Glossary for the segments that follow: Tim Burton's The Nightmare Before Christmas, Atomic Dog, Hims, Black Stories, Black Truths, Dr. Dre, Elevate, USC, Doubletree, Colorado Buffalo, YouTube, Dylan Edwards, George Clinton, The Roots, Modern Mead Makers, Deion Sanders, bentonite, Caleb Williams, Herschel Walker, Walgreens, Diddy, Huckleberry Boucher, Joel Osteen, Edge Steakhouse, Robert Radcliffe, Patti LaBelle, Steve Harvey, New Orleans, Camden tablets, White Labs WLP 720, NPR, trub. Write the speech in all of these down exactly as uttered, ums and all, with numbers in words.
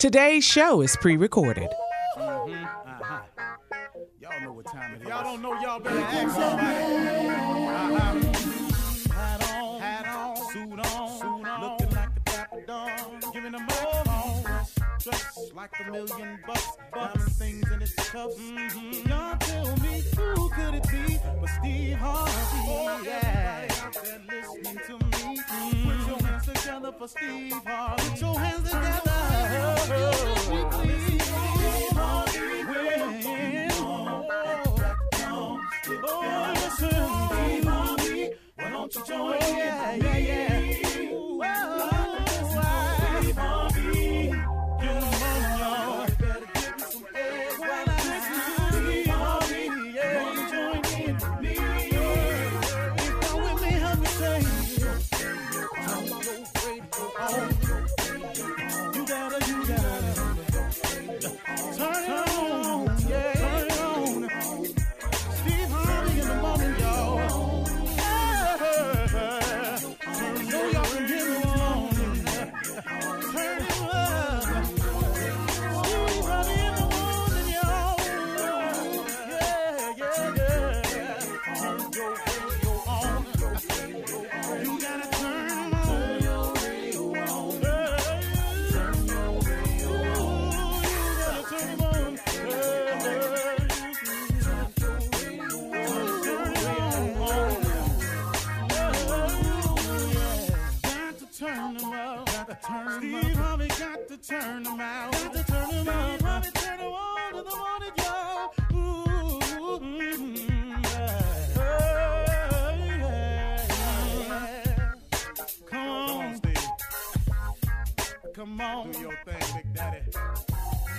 Today's show is pre-recorded. Mm-hmm. Uh-huh. Y'all know what time it is. Y'all don't know, y'all better ask somebody. Uh-huh. Hat on, hat on, suit on, suit on. Looking like the Papa Don, giving them all on. Dressed like a million bucks, bucks, things in its cups. Mm-hmm. Y'all tell me, who could it be but Steve Harvey? Oh, yeah. Everybody out there listening to me. Mm-hmm. Put your hands together for Steve Harvey. Put your hands together.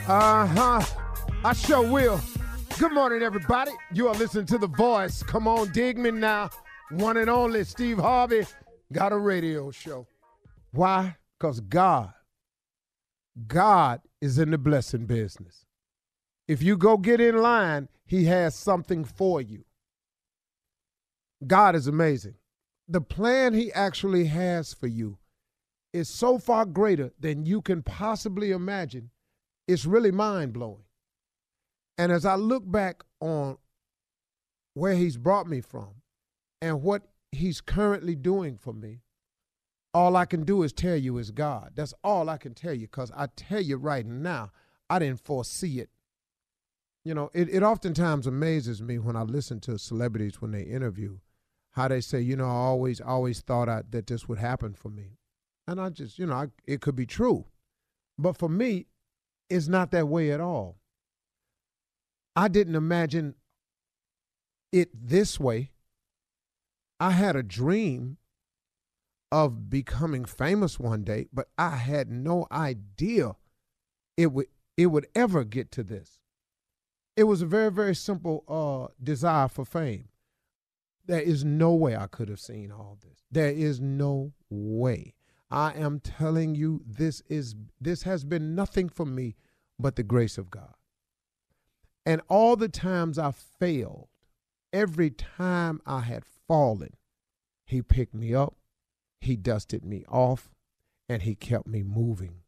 Uh-huh. I sure will. Good morning, everybody. You are listening to The Voice. Come on, dig me now. One and only Steve Harvey got a radio show. Why? Because God, God is in the blessing business. If you go get in line, he has something for you. God is amazing. The plan he actually has for you is so far greater than you can possibly imagine. It's really mind-blowing. And as I look back on where he's brought me from and what he's currently doing for me, all I can do is tell you is God. That's all I can tell you, because I tell you right now, I didn't foresee it. You know, it, it oftentimes amazes me when I listen to celebrities when they interview, how they say, you know, I always, always thought I, that this would happen for me. And I just, you know, I, it could be true. But for me, it's not that way at all. I didn't imagine it this way. I had a dream of becoming famous one day, but I had no idea it would it would ever get to this. It was a very, very simple uh, desire for fame. There is no way I could have seen all this. There is no way. I am telling you, this is this has been nothing for me but the grace of God. And all the times I failed, every time I had fallen, he picked me up, he dusted me off, and he kept me moving.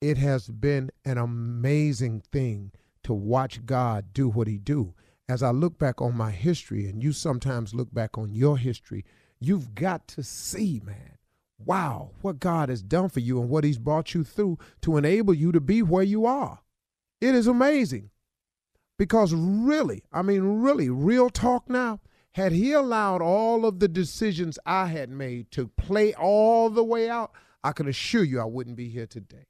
It has been an amazing thing to watch God do what he do. As I look back on my history, and you sometimes look back on your history, you've got to see, man, wow, what God has done for you and what he's brought you through to enable you to be where you are. It is amazing. Because really, I mean, really, real talk now, had he allowed all of the decisions I had made to play all the way out, I can assure you I wouldn't be here today.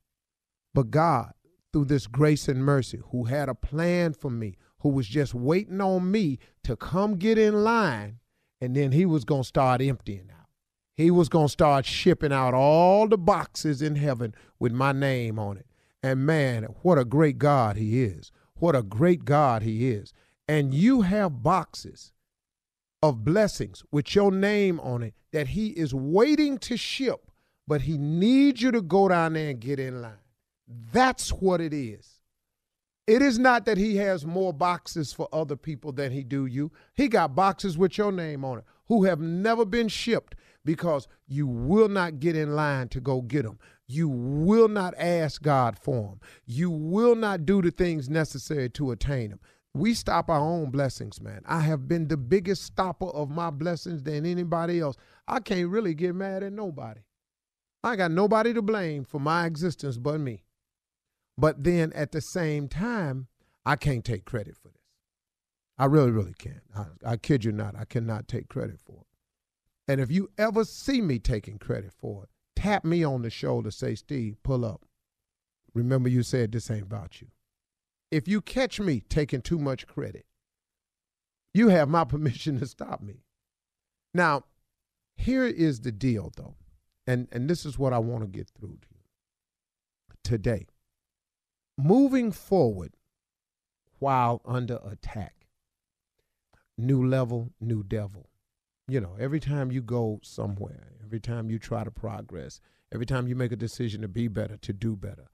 But God, through this grace and mercy, who had a plan for me, who was just waiting on me to come get in line, and then he was going to start emptying out. He was going to start shipping out all the boxes in heaven with my name on it. And man, what a great God he is. What a great God he is. And you have boxes of blessings with your name on it that he is waiting to ship, but he needs you to go down there and get in line. That's what it is. It is not that he has more boxes for other people than he do you. He got boxes with your name on it who have never been shipped because you will not get in line to go get them. You will not ask God for them. You will not do the things necessary to attain them. We stop our own blessings, man. I have been the biggest stopper of my blessings than anybody else. I can't really get mad at nobody. I got nobody to blame for my existence but me. But then at the same time, I can't take credit for this. I really, really can't. I, I kid you not. I cannot take credit for it. And if you ever see me taking credit for it, tap me on the shoulder, say, Steve, pull up. Remember you said this ain't about you. If you catch me taking too much credit, you have my permission to stop me. Now, here is the deal, though, and, and this is what I want to get through to you today. Moving forward while under attack. New level, new devil. You know, every time you go somewhere, every time you try to progress, every time you make a decision to be better, to do better,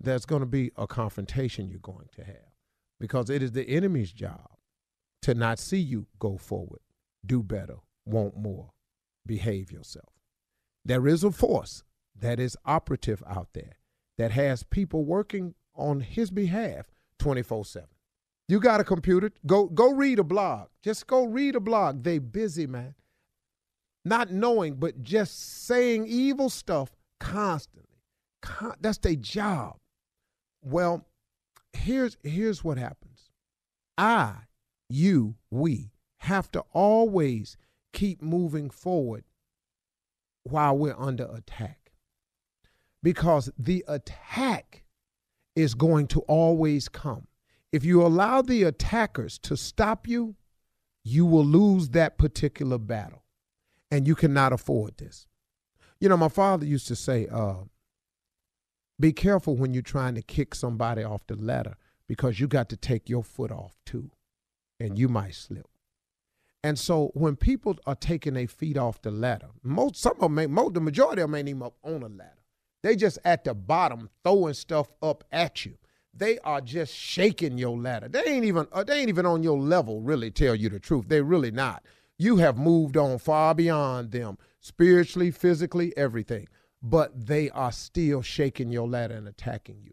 there's going to be a confrontation you're going to have because it is the enemy's job to not see you go forward, do better, want more, behave yourself. There is a force that is operative out there that has people working on his behalf twenty-four seven. You got a computer, go go read a blog. Just go read a blog. They busy, man. Not knowing, but just saying evil stuff constantly. Con- that's their job. Well, here's here's what happens. I, you, we have to always keep moving forward while we're under attack. Because the attack is going to always come. If you allow the attackers to stop you, you will lose that particular battle. And you cannot afford this. You know, my father used to say, uh, be careful when you're trying to kick somebody off the ladder because you got to take your foot off too, and you might slip. And so when people are taking their feet off the ladder, most, some of them, may, most, the majority of them ain't even up on a ladder. They just at the bottom throwing stuff up at you. They are just shaking your ladder. They ain't even they ain't even on your level, really, tell you the truth. They really not. You have moved on far beyond them, spiritually, physically, everything. But they are still shaking your ladder and attacking you.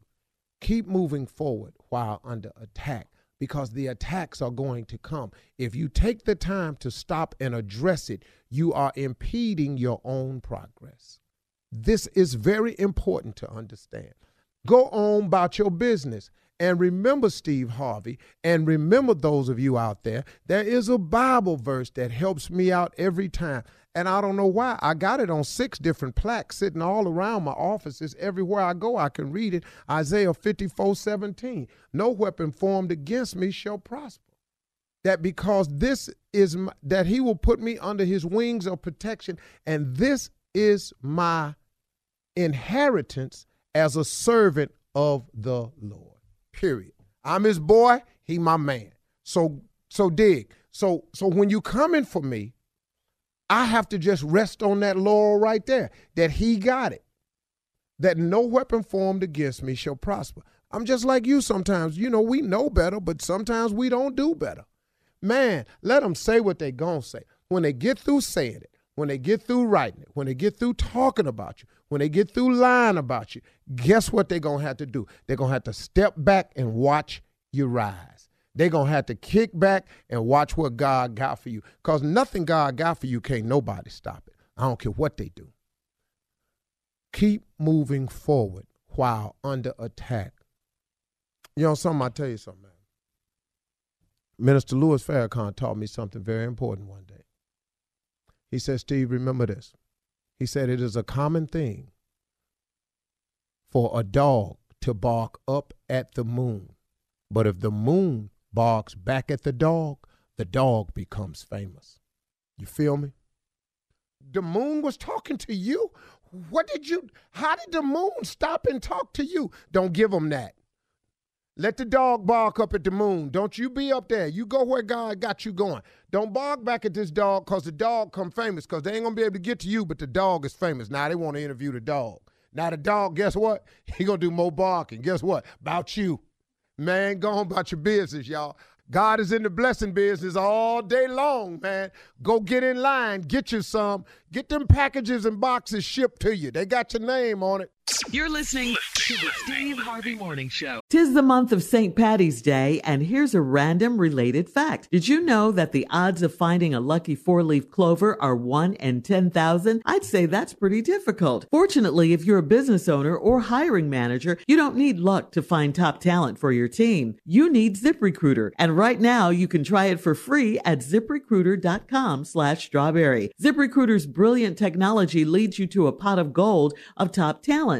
Keep moving forward while under attack because the attacks are going to come. If you take the time to stop and address it, you are impeding your own progress. This is very important to understand. Go on about your business And remember Steve Harvey, and remember those of you out there, there is a Bible verse that helps me out every time. And I don't know why. I got it on six different plaques sitting all around my offices. Everywhere I go, I can read it. Isaiah fifty-four seventeen. No weapon formed against me shall prosper. That because this is, my, that he will put me under his wings of protection. And this is my inheritance as a servant of the Lord. Period. I'm his boy. He my man. So, so dig. So, so when you coming for me, I have to just rest on that laurel right there, that he got it, that no weapon formed against me shall prosper. I'm just like you sometimes. You know, we know better, but sometimes we don't do better. Man, let them say what they gonna say. When they get through saying it, when they get through writing it, when they get through talking about you, when they get through lying about you, guess what they're going to have to do? They're going to have to step back and watch you rise. They're going to have to kick back and watch what God got for you, because nothing God got for you can't nobody stop it. I don't care what they do. Keep moving forward while under attack. You know something? I'll tell you something, man. Minister Louis Farrakhan taught me something very important one day. He said, Steve, remember this. He said, it is a common thing for a dog to bark up at the moon. But if the moon barks back at the dog, the dog becomes famous. You feel me? The moon was talking to you. What did you, how did the moon stop and talk to you? Don't give them that. Let the dog bark up at the moon. Don't you be up there. You go where God got you going. Don't bark back at this dog, because the dog come famous, because they ain't going to be able to get to you, but the dog is famous. Now they want to interview the dog. Now the dog, guess what? He going to do more barking. Guess what? About you. Man, go on about your business, y'all. God is in the blessing business all day long, man. Go get in line. Get you some. Get them packages and boxes shipped to you. They got your name on it. You're listening to the Steve Harvey Morning Show. Tis the month of Saint Patty's Day, and here's a random related fact. Did you know that the odds of finding a lucky four-leaf clover are one in ten thousand? I'd say that's pretty difficult. Fortunately, if you're a business owner or hiring manager, you don't need luck to find top talent for your team. You need ZipRecruiter, and right now you can try it for free at zip recruiter dot com slash strawberry. ZipRecruiter's brilliant technology leads you to a pot of gold of top talent.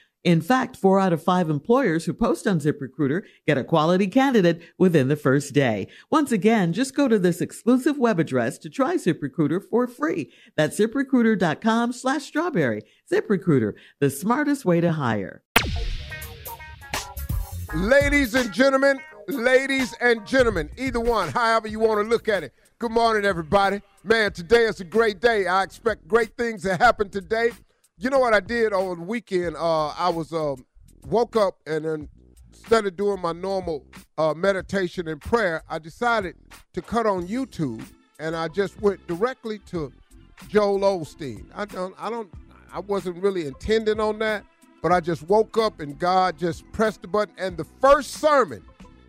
In fact, four out of five employers who post on ZipRecruiter get a quality candidate within the first day. Once again, just go to this exclusive web address to try ZipRecruiter for free. That's zip recruiter dot com slash strawberry. ZipRecruiter, the smartest way to hire. Ladies and gentlemen, ladies and gentlemen, either one, however you want to look at it. Good morning, everybody. Man, today is a great day. I expect great things to happen today. You know what I did over the weekend? Uh, I was uh, woke up, and then instead of doing my normal uh, meditation and prayer, I decided to cut on YouTube, and I just went directly to Joel Osteen. I don't, I don't, I wasn't really intending on that, but I just woke up, and God just pressed the button, and the first sermon,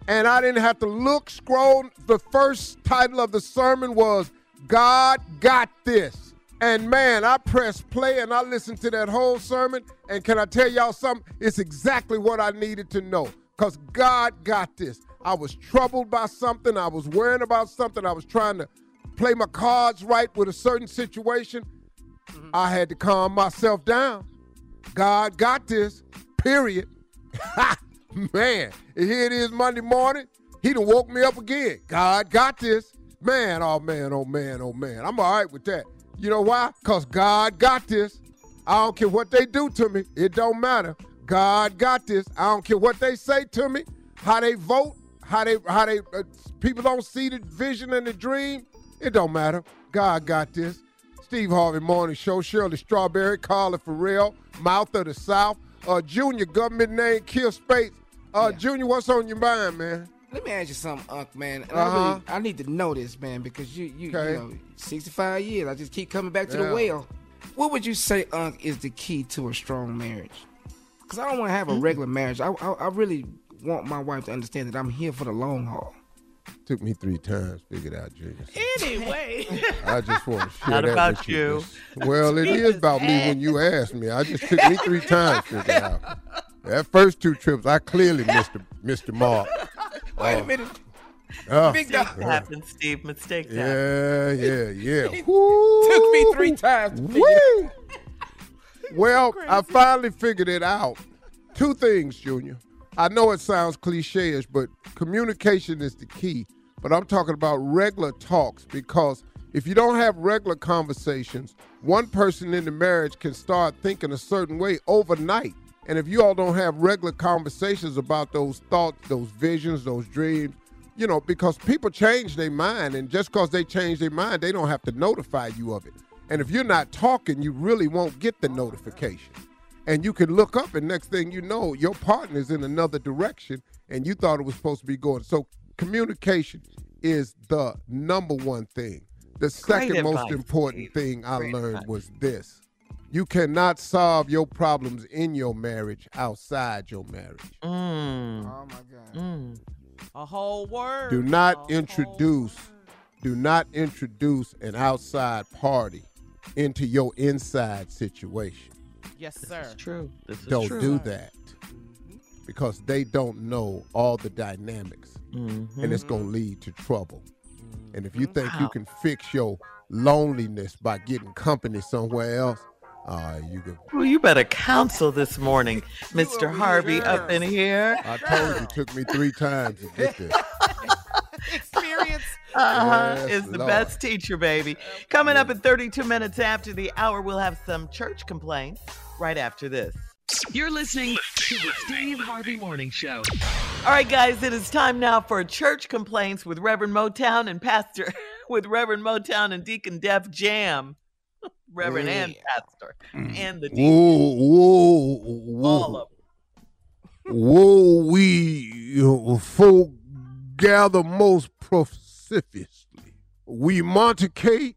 and I didn't have to look, scroll. The first title of the sermon was "God Got This." And, man, I pressed play, and I listened to that whole sermon, and can I tell y'all something? It's exactly what I needed to know, because God got this. I was troubled by something. I was worrying about something. I was trying to play my cards right with a certain situation. Mm-hmm. I had to calm myself down. God got this, period. Ha! Man, here it is Monday morning. He done woke me up again. God got this. Man, oh, man, oh, man, oh, man. I'm all right with that. You know why? Because God got this. I don't care what they do to me. It don't matter. God got this. I don't care what they say to me, how they vote, how they, how they, uh, people don't see the vision and the dream. It don't matter. God got this. Steve Harvey Morning Show, Shirley Strawberry, Carla Farrell, Mouth of the South, uh, Junior, government name, Kill Spates. Uh, yeah. Junior, what's on your mind, man? Let me ask you something, Unc, man. And uh-huh. I, really, I need to know this, man, because you, you, okay. you know, sixty-five years. I just keep coming back to yeah. the well. what would you say, Unc, is the key to a strong marriage? Because I don't want to have a mm-hmm. regular marriage. I, I I really want my wife to understand that I'm here for the long haul. Took me three times to figure it out, Junior. Anyway. I just want to share Not that about with you. you. Well, it is about me when you asked me. I just took me three times to figure it out. That first two trips, I clearly missed the, missed the mark. Wait uh, a minute. Uh, Big dog. Happens, Steve. Mistakes happen. Yeah, yeah, yeah. Took me three times to figure it out. Well, so I finally figured it out. Two things, Junior. I know it sounds cliche-ish, but communication is the key. But I'm talking about regular talks, because if you don't have regular conversations, one person in the marriage can start thinking a certain way overnight. And if you all don't have regular conversations about those thoughts, those visions, those dreams, you know, because people change their mind, and just because they change their mind, they don't have to notify you of it. And if you're not talking, you really won't get the notification. And you can look up, and next thing you know, your partner's in another direction, and you thought it was supposed to be going. So communication is the number one thing. The second most important thing I learned was this. You cannot solve your problems in your marriage outside your marriage. Mm. Oh, my God. Mm. A whole word. Do not a introduce, do not introduce an outside party into your inside situation. Yes, sir. This is true. This is don't true. do that because they don't know all the dynamics, mm-hmm. and it's going to lead to trouble. Mm-hmm. And if you think wow. you can fix your loneliness by getting company somewhere else, Uh, you go. Well, you better counsel this morning, Mister Harvey, sure. up in here. I told you, it took me three times to get there. Experience uh-huh, yes, is the Lord. best teacher, baby. Coming up in thirty-two minutes after the hour, we'll have some church complaints right after this. You're listening to the Steve Harvey Morning Show. All right, guys, it is time now for church complaints with Reverend Motown and Pastor, with Reverend Motown and Deacon Def Jam. Reverend mm. and Pastor mm. and the deacon. Whoa, whoa, whoa. All of them. Whoa, we uh, folk gather most proficiously. We monticate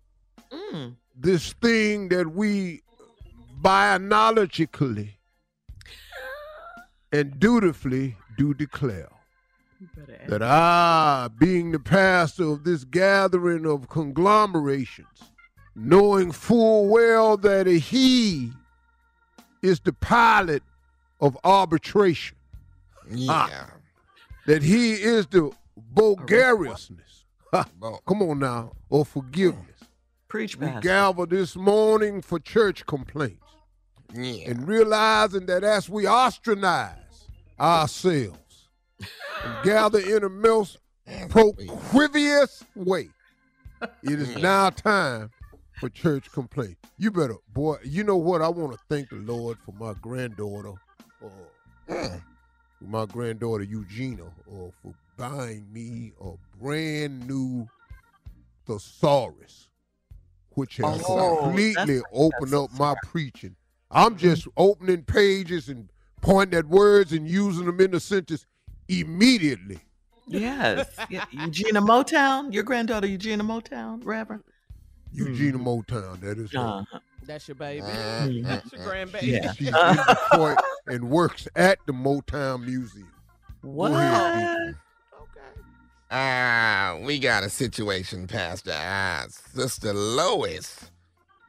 mm. this thing that we biologically and dutifully do declare. That I, being the pastor of this gathering of conglomerations, knowing full well that he is the pilot of arbitration. Yeah. Ah, that he is the bulgariousness. Ha, come on now. Or forgiveness. Preach, we gather this morning for church complaints. Yeah. And realizing that as we ostracize ourselves and gather in a most proquivious way, it is yeah. now time for church complaint. You better, boy, you know what? I want to thank the Lord for my granddaughter, or uh, my granddaughter Eugenia, or for buying me a brand new thesaurus, which has oh, completely opened up so my preaching. I'm just opening pages and pointing at words and using them in the sentence immediately. Yes. Yeah. Eugenia Motown, your granddaughter Eugenia Motown, Reverend. Eugenia mm. Motown, that is uh, That's your baby. Uh, That's your grandbaby. Yeah. She's in Detroit and works at the Motown Museum. What? Okay. Ah, uh, we got a situation, Pastor. Uh, Sister Lois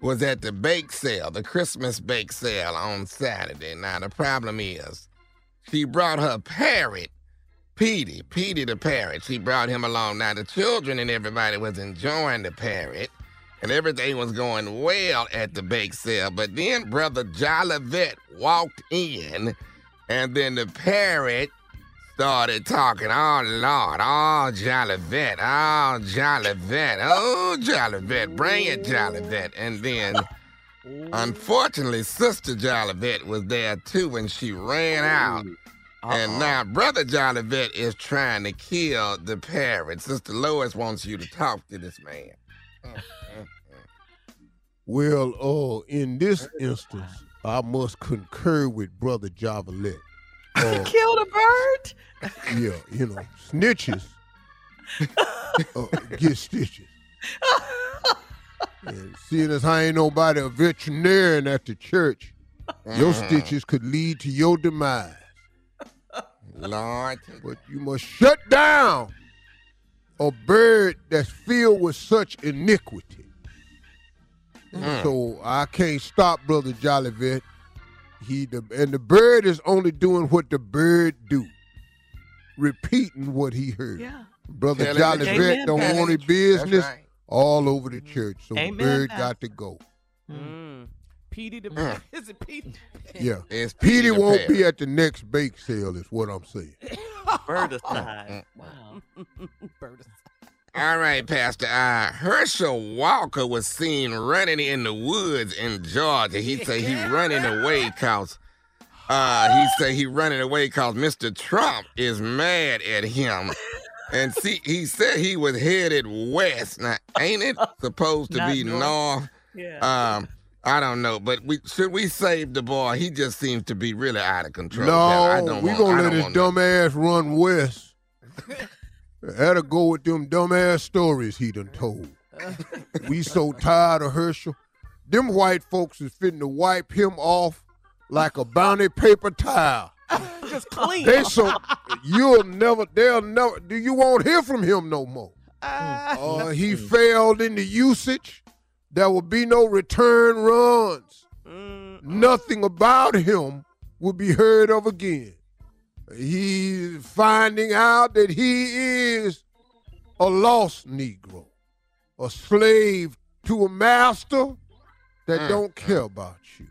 was at the bake sale, the Christmas bake sale on Saturday. Now, the problem is she brought her parrot, Petey, Petey the parrot. She brought him along. Now, the children and everybody was enjoying the parrot. And everything was going well at the bake sale. But then Brother Jolivet walked in, and then the parrot started talking. Oh, Lord. Oh, Jolivet. Oh, Jolivet. Oh, Jolivet. Bring it, Jolivet. And then, unfortunately, Sister Jolivet was there, too, and she ran out. Uh-oh. And now Brother Jolivet is trying to kill the parrot. Sister Lois wants you to talk to this man. Well, oh, in this instance, I must concur with Brother Jolivet. Uh, Killed a bird? Yeah, you know, snitches uh, get stitches. And seeing as I ain't nobody, a veterinarian at the church, your stitches could lead to your demise. Lord. But you must shut down a bird that's filled with such iniquity. Mm. So I can't stop Brother Jolivet. He the, and the bird is only doing what the bird do, repeating what he heard. Yeah. Brother Jolivet don't Patty. want any business right. all over the church. So Amen, the bird Patty. got to go. Mm. Petey the mm. Is it Petey? Yeah. It's Petey, Petey won't Patty. be at the next bake sale is what I'm saying. Bird aside. Wow. Bird aside. All right, Pastor. Uh, Herschel Walker was seen running in the woods in Georgia. He said he running away because uh, he said he running away because Mister Trump is mad at him, and see, he said he was headed west. Now, ain't it supposed to be north? north? Yeah. Um, I don't know, but we should we save the boy? He just seems to be really out of control. No, we gonna let his dumb ass run west. That'll go with them dumbass stories he done told. We so tired of Herschel. Them white folks is fitting to wipe him off like a Bounty paper towel. Just clean. They so you'll never, they'll never. Do you won't hear from him no more? Uh, uh, he failed in the usage. There will be no return runs. Mm. Nothing about him will be heard of again. He's finding out that he is a lost Negro, a slave to a master that mm. don't care about you.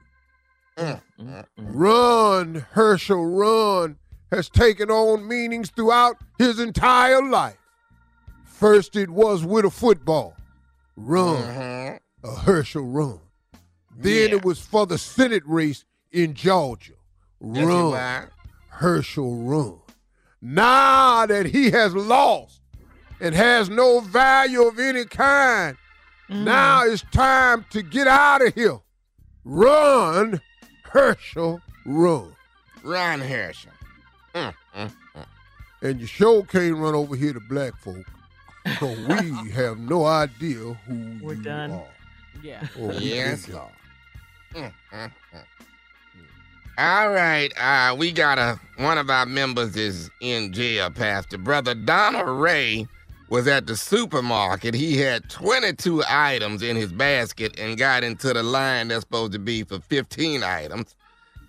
Mm. Mm. Run, Herschel, run has taken on meanings throughout his entire life. First it was with a football. Run, mm-hmm. a Herschel, run. Then yeah. it was for the Senate race in Georgia. Run. Herschel run. Now that he has lost and has no value of any kind, mm. now it's time to get out of here. Run, Herschel, run. Run, Herschel. Mm, mm, mm. And your show can't run over here to black folk, so we have no idea who We're you done. are. Yeah. Or yes, Lord. Mm, mm, mm. All right, uh, we got a, one of our members is in jail, Pastor. Brother Donna Ray was at the supermarket. He had twenty-two items in his basket and got into the line that's supposed to be for fifteen items.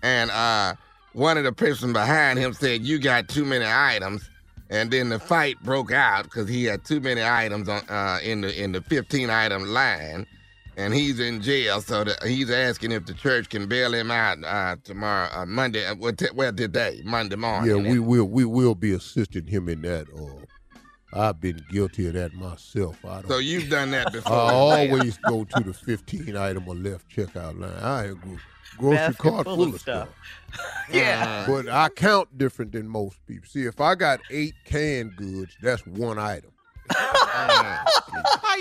And uh, one of the persons behind him said, you got too many items. And then the fight broke out because he had too many items on, uh, in the in the fifteen-item line. And he's in jail, so the, he's asking if the church can bail him out uh, tomorrow, uh, Monday, well, t- well, today, Monday morning. Yeah, we will we will be assisting him in that. Uh, I've been guilty of that myself. I don't, so you've done that before. I always go to the fifteen-item or left checkout line. I have a grocery cart full, full of stuff. stuff. Yeah. Uh, but I count different than most people. See, if I got eight canned goods, that's one item. How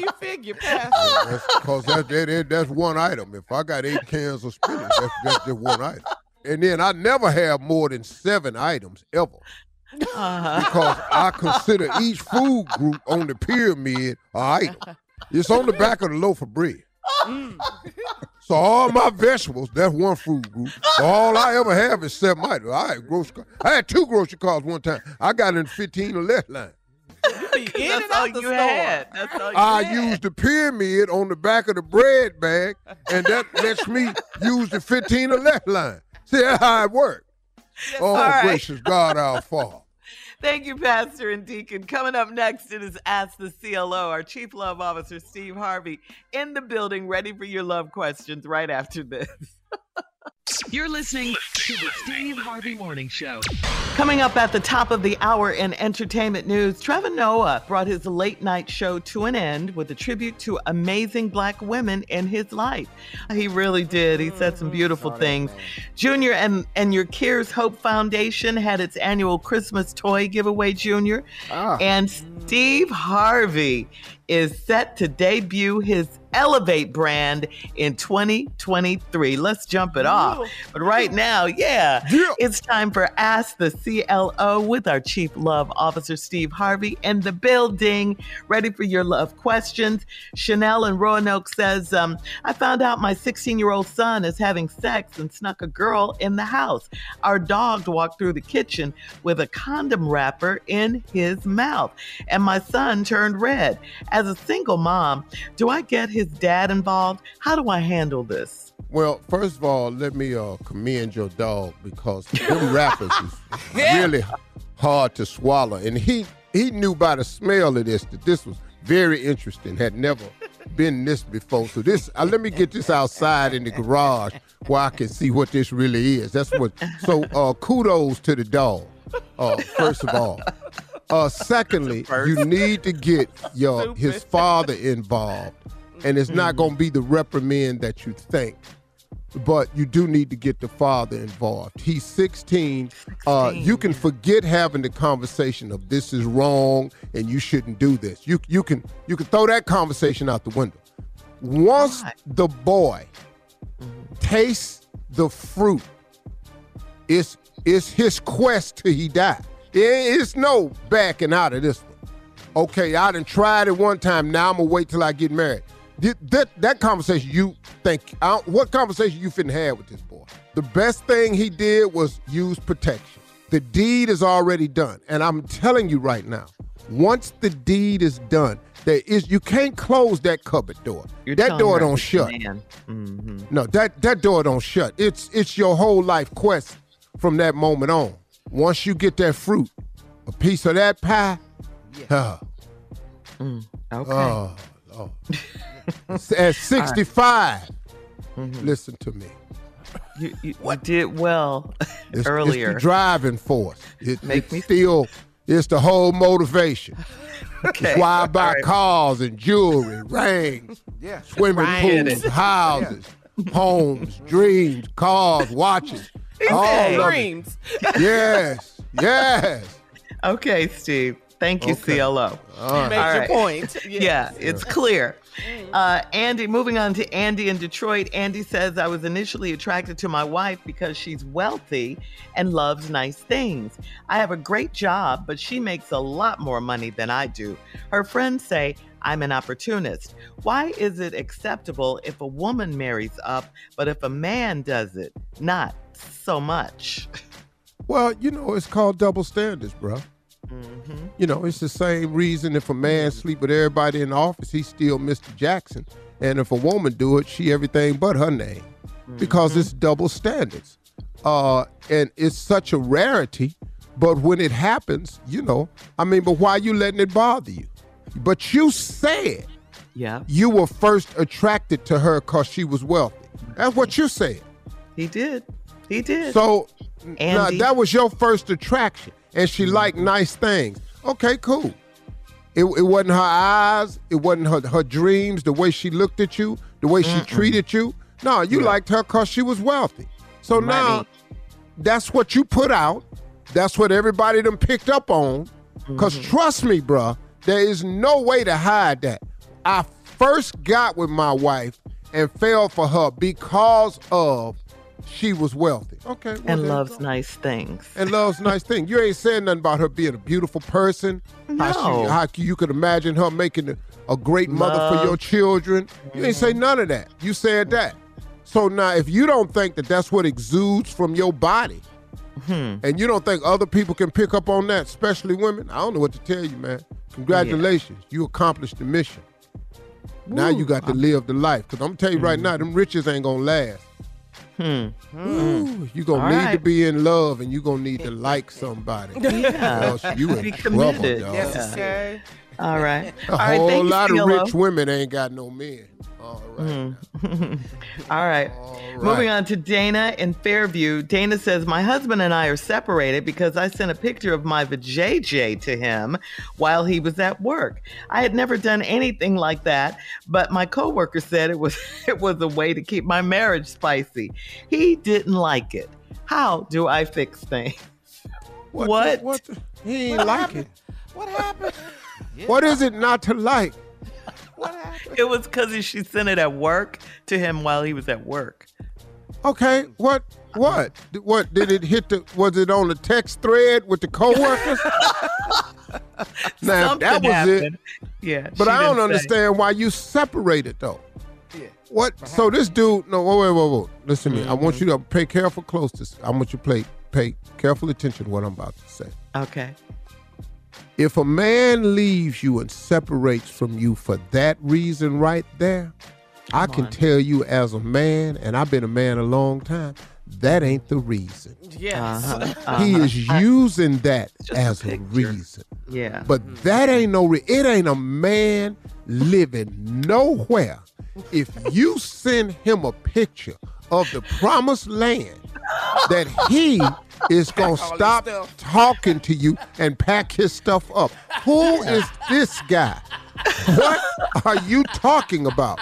you figure, Pastor? Because that's, that, that, that's one item. If I got eight cans of spinach, that's, that's just one item. And then I never have more than seven items ever. Uh-huh. Because I consider each food group on the pyramid an item. It's on the back of the loaf of bread. Mm. So all my vegetables, that's one food group. All I ever have is seven items. I had, grocery, I had two grocery carts one time. I got in fifteen or less line. That's all, you had. That's all you I had. I used the pyramid on the back of the bread bag, and that lets me use the fifteen or left line. See, that's how it worked. Yes, oh, right. Gracious God, our Father. Thank you, Pastor and Deacon. Coming up next, it is Ask the C L O. Our Chief Love Officer, Steve Harvey, in the building, ready for your love questions right after this. You're listening to the Steve Harvey Morning Show. Coming up at the top of the hour in entertainment news, Trevor Noah brought his late night show to an end with a tribute to amazing black women in his life. He really did. He said some beautiful things. Junior and, and your Cares Hope Foundation had its annual Christmas toy giveaway, Junior. Ah. And Steve Harvey is set to debut his Elevate brand in twenty twenty-three. Let's jump it off. But right now, yeah, it's time for Ask the C L O with our Chief Love Officer, Steve Harvey, in the building, ready for your love questions. Chanel in Roanoke says, um, I found out my sixteen-year-old son is having sex and snuck a girl in the house. Our dog walked through the kitchen with a condom wrapper in his mouth, and my son turned red. As a single mom, do I get his dad involved? How do I handle this? Well, first of all, let me uh, commend your dog, because them rappers is yeah. really hard to swallow. And he he knew by the smell of this that this was very interesting, had never been this before. So this, uh, let me get this outside in the garage where I can see what this really is. That's what. So uh, kudos to the dog, uh, first of all. Uh, secondly, you need to get your his father involved. And it's not going to be the reprimand that you think, but you do need to get the father involved. He's sixteen. Uh, you can forget having the conversation of this is wrong and you shouldn't do this. You you can you can throw that conversation out the window. Once the boy tastes the fruit, it's it's his quest till he dies. It's no backing out of this one. Okay, I done tried it one time. Now I'm gonna wait till I get married. That, that, that conversation you think, I, what conversation you finna have with this boy? The best thing he did was use protection. The deed is already done. And I'm telling you right now, once the deed is done, there is you can't close that cupboard door. You're that door don't shut. Mm-hmm. No, that, that door don't shut. It's, it's your whole life quest from that moment on. Once you get that fruit, a piece of that pie, yeah. huh. mm, okay. Oh. Oh. At sixty-five, right. mm-hmm. listen to me. You, you what? did well it's, earlier. It's the driving force. It, Make it's me still, it's the whole motivation. Okay. It's why I buy right. cars and jewelry, rings, yeah. swimming Ryan pools, houses, yeah. homes, dreams, cars, watches. He all said of dreams. It. Yes, yes. Okay, Steve. Thank you, okay. C L O. All you made right. your point. Yes. Yeah, it's clear. Uh, Andy, moving on to Andy in Detroit. Andy says, I was initially attracted to my wife because she's wealthy and loves nice things. I have a great job, but she makes a lot more money than I do. Her friends say I'm an opportunist. Why is it acceptable if a woman marries up, but if a man does it, not so much? Well, you know, it's called double standards, bro. Mm-hmm. You know, it's the same reason if a man sleep with everybody in the office, he's still Mister Jackson. And if a woman do it, she everything but her name. Mm-hmm. Because it's double standards. Uh, and it's such a rarity. But when it happens, you know, I mean, but why are you letting it bother you? But you said yeah. you were first attracted to her because she was wealthy. That's what you said. He did. He did. So now, that was your first attraction. And she liked nice things. Okay, cool. It, it wasn't her eyes. It wasn't her, her dreams, the way she looked at you, the way Mm-mm. she treated you. No, you yeah. liked her because she was wealthy. So Money. now that's what you put out. That's what everybody done picked up on. Because mm-hmm. trust me, bruh, there is no way to hide that. I first got with my wife and fell for her because of she was wealthy. Okay. Well, and loves nice things. And loves nice things. You ain't saying nothing about her being a beautiful person. No. How, she, how you could imagine her making a, a great Love. mother for your children. You ain't say none of that. You said that. So now if you don't think that that's what exudes from your body, hmm. and you don't think other people can pick up on that, especially women, I don't know what to tell you, man. Congratulations. Yeah. You accomplished the mission. Ooh, now you got to live the life. Because I'm going to tell you right mm-hmm. now, them riches ain't going to last. Hmm. Ooh, you're going to need right. to be in love, and you're going to need to like somebody. Yeah. Or else you in be trouble, committed. Dog. Yeah. Okay. All right. A All right, whole lot you, of rich women ain't got no men. All right. Mm. All right. All right. Moving on to Dana in Fairview. Dana says, my husband and I are separated because I sent a picture of my vajayjay to him while he was at work. I had never done anything like that, but my coworker said it was it was a way to keep my marriage spicy. He didn't like it. How do I fix things? What? What? What? He ain't what like happened? it. What happened? Yeah. What is it not to like? It was because she sent it at work to him while he was at work. Okay, what, what, what did it hit the? Was it on the text thread with the coworkers? Now that was happened. It. Yeah, but I don't understand it. Why you separated though. Yeah. What? Perhaps. So this dude? No, wait, wait, wait, wait. Listen to mm-hmm. me. I want you to pay careful close to. I want you to pay pay careful attention to what I'm about to say. Okay. If a man leaves you and separates from you for that reason right there, Come I can on. tell you as a man, and I've been a man a long time, that ain't the reason. Yes. Uh-huh. Uh-huh. He is using that as a, a reason. Yeah. But mm-hmm. that ain't no re- it ain't a man living nowhere. If you send him a picture of the promised land that he is going to stop talking to you and pack his stuff up. Who is this guy? What are you talking about?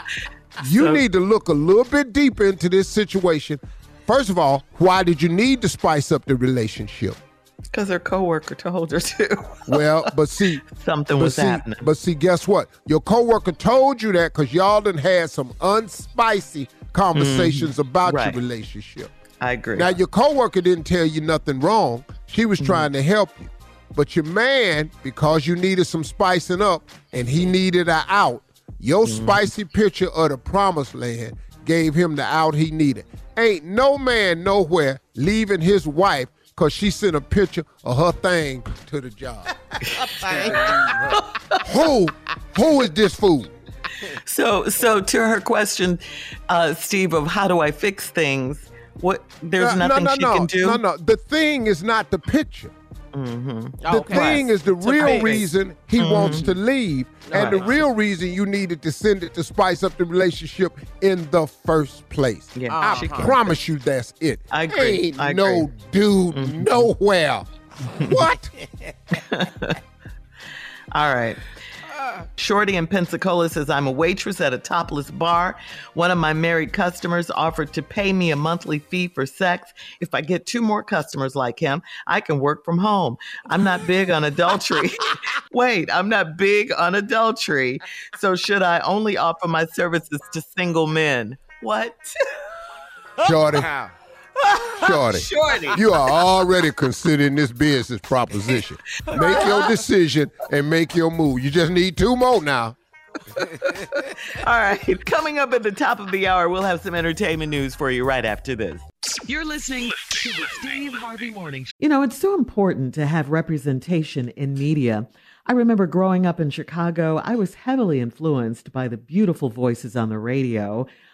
You so, need to look a little bit deeper into this situation. First of all, why did you need to spice up the relationship? Because her coworker told her to. Well, but see. Something but was see, happening. But see, guess what? Your coworker told you that because y'all done had some unspicy conversations mm, about right. your relationship. I agree. Now, your coworker didn't tell you nothing wrong. She was mm-hmm. trying to help you. But your man, because you needed some spicing up and he needed an out, your mm-hmm. spicy picture of the promised land gave him the out he needed. Ain't no man nowhere leaving his wife because she sent a picture of her thing to the job. who, who is this fool? So, so to her question, uh, Steve, of how do I fix things? What? There's no, nothing no, no, she no. can do? No, no, The thing is not the picture. Mm-hmm. The okay. thing is the it's real reason he mm-hmm. wants to leave. All and right. the real reason you needed to send it to spice up the relationship in the first place. Yeah, uh-huh. I promise you that's it. I agree. Ain't I agree. no dude mm-hmm. nowhere. What? All right. Shorty in Pensacola says, I'm a waitress at a topless bar. One of my married customers offered to pay me a monthly fee for sex. If I get two more customers like him, I can work from home. I'm not big on adultery. Wait, I'm not big on adultery. So should I only offer my services to single men? What? Shorty. Shorty, Shorty, you are already considering this business proposition. Make your decision and make your move. You just need two more now. All right. Coming up at the top of the hour, we'll have some entertainment news for you right after this. You're listening to the Steve Harvey Morning Show. You know, it's so important to have representation in media. I remember growing up in Chicago, I was heavily influenced by the beautiful voices on the radio.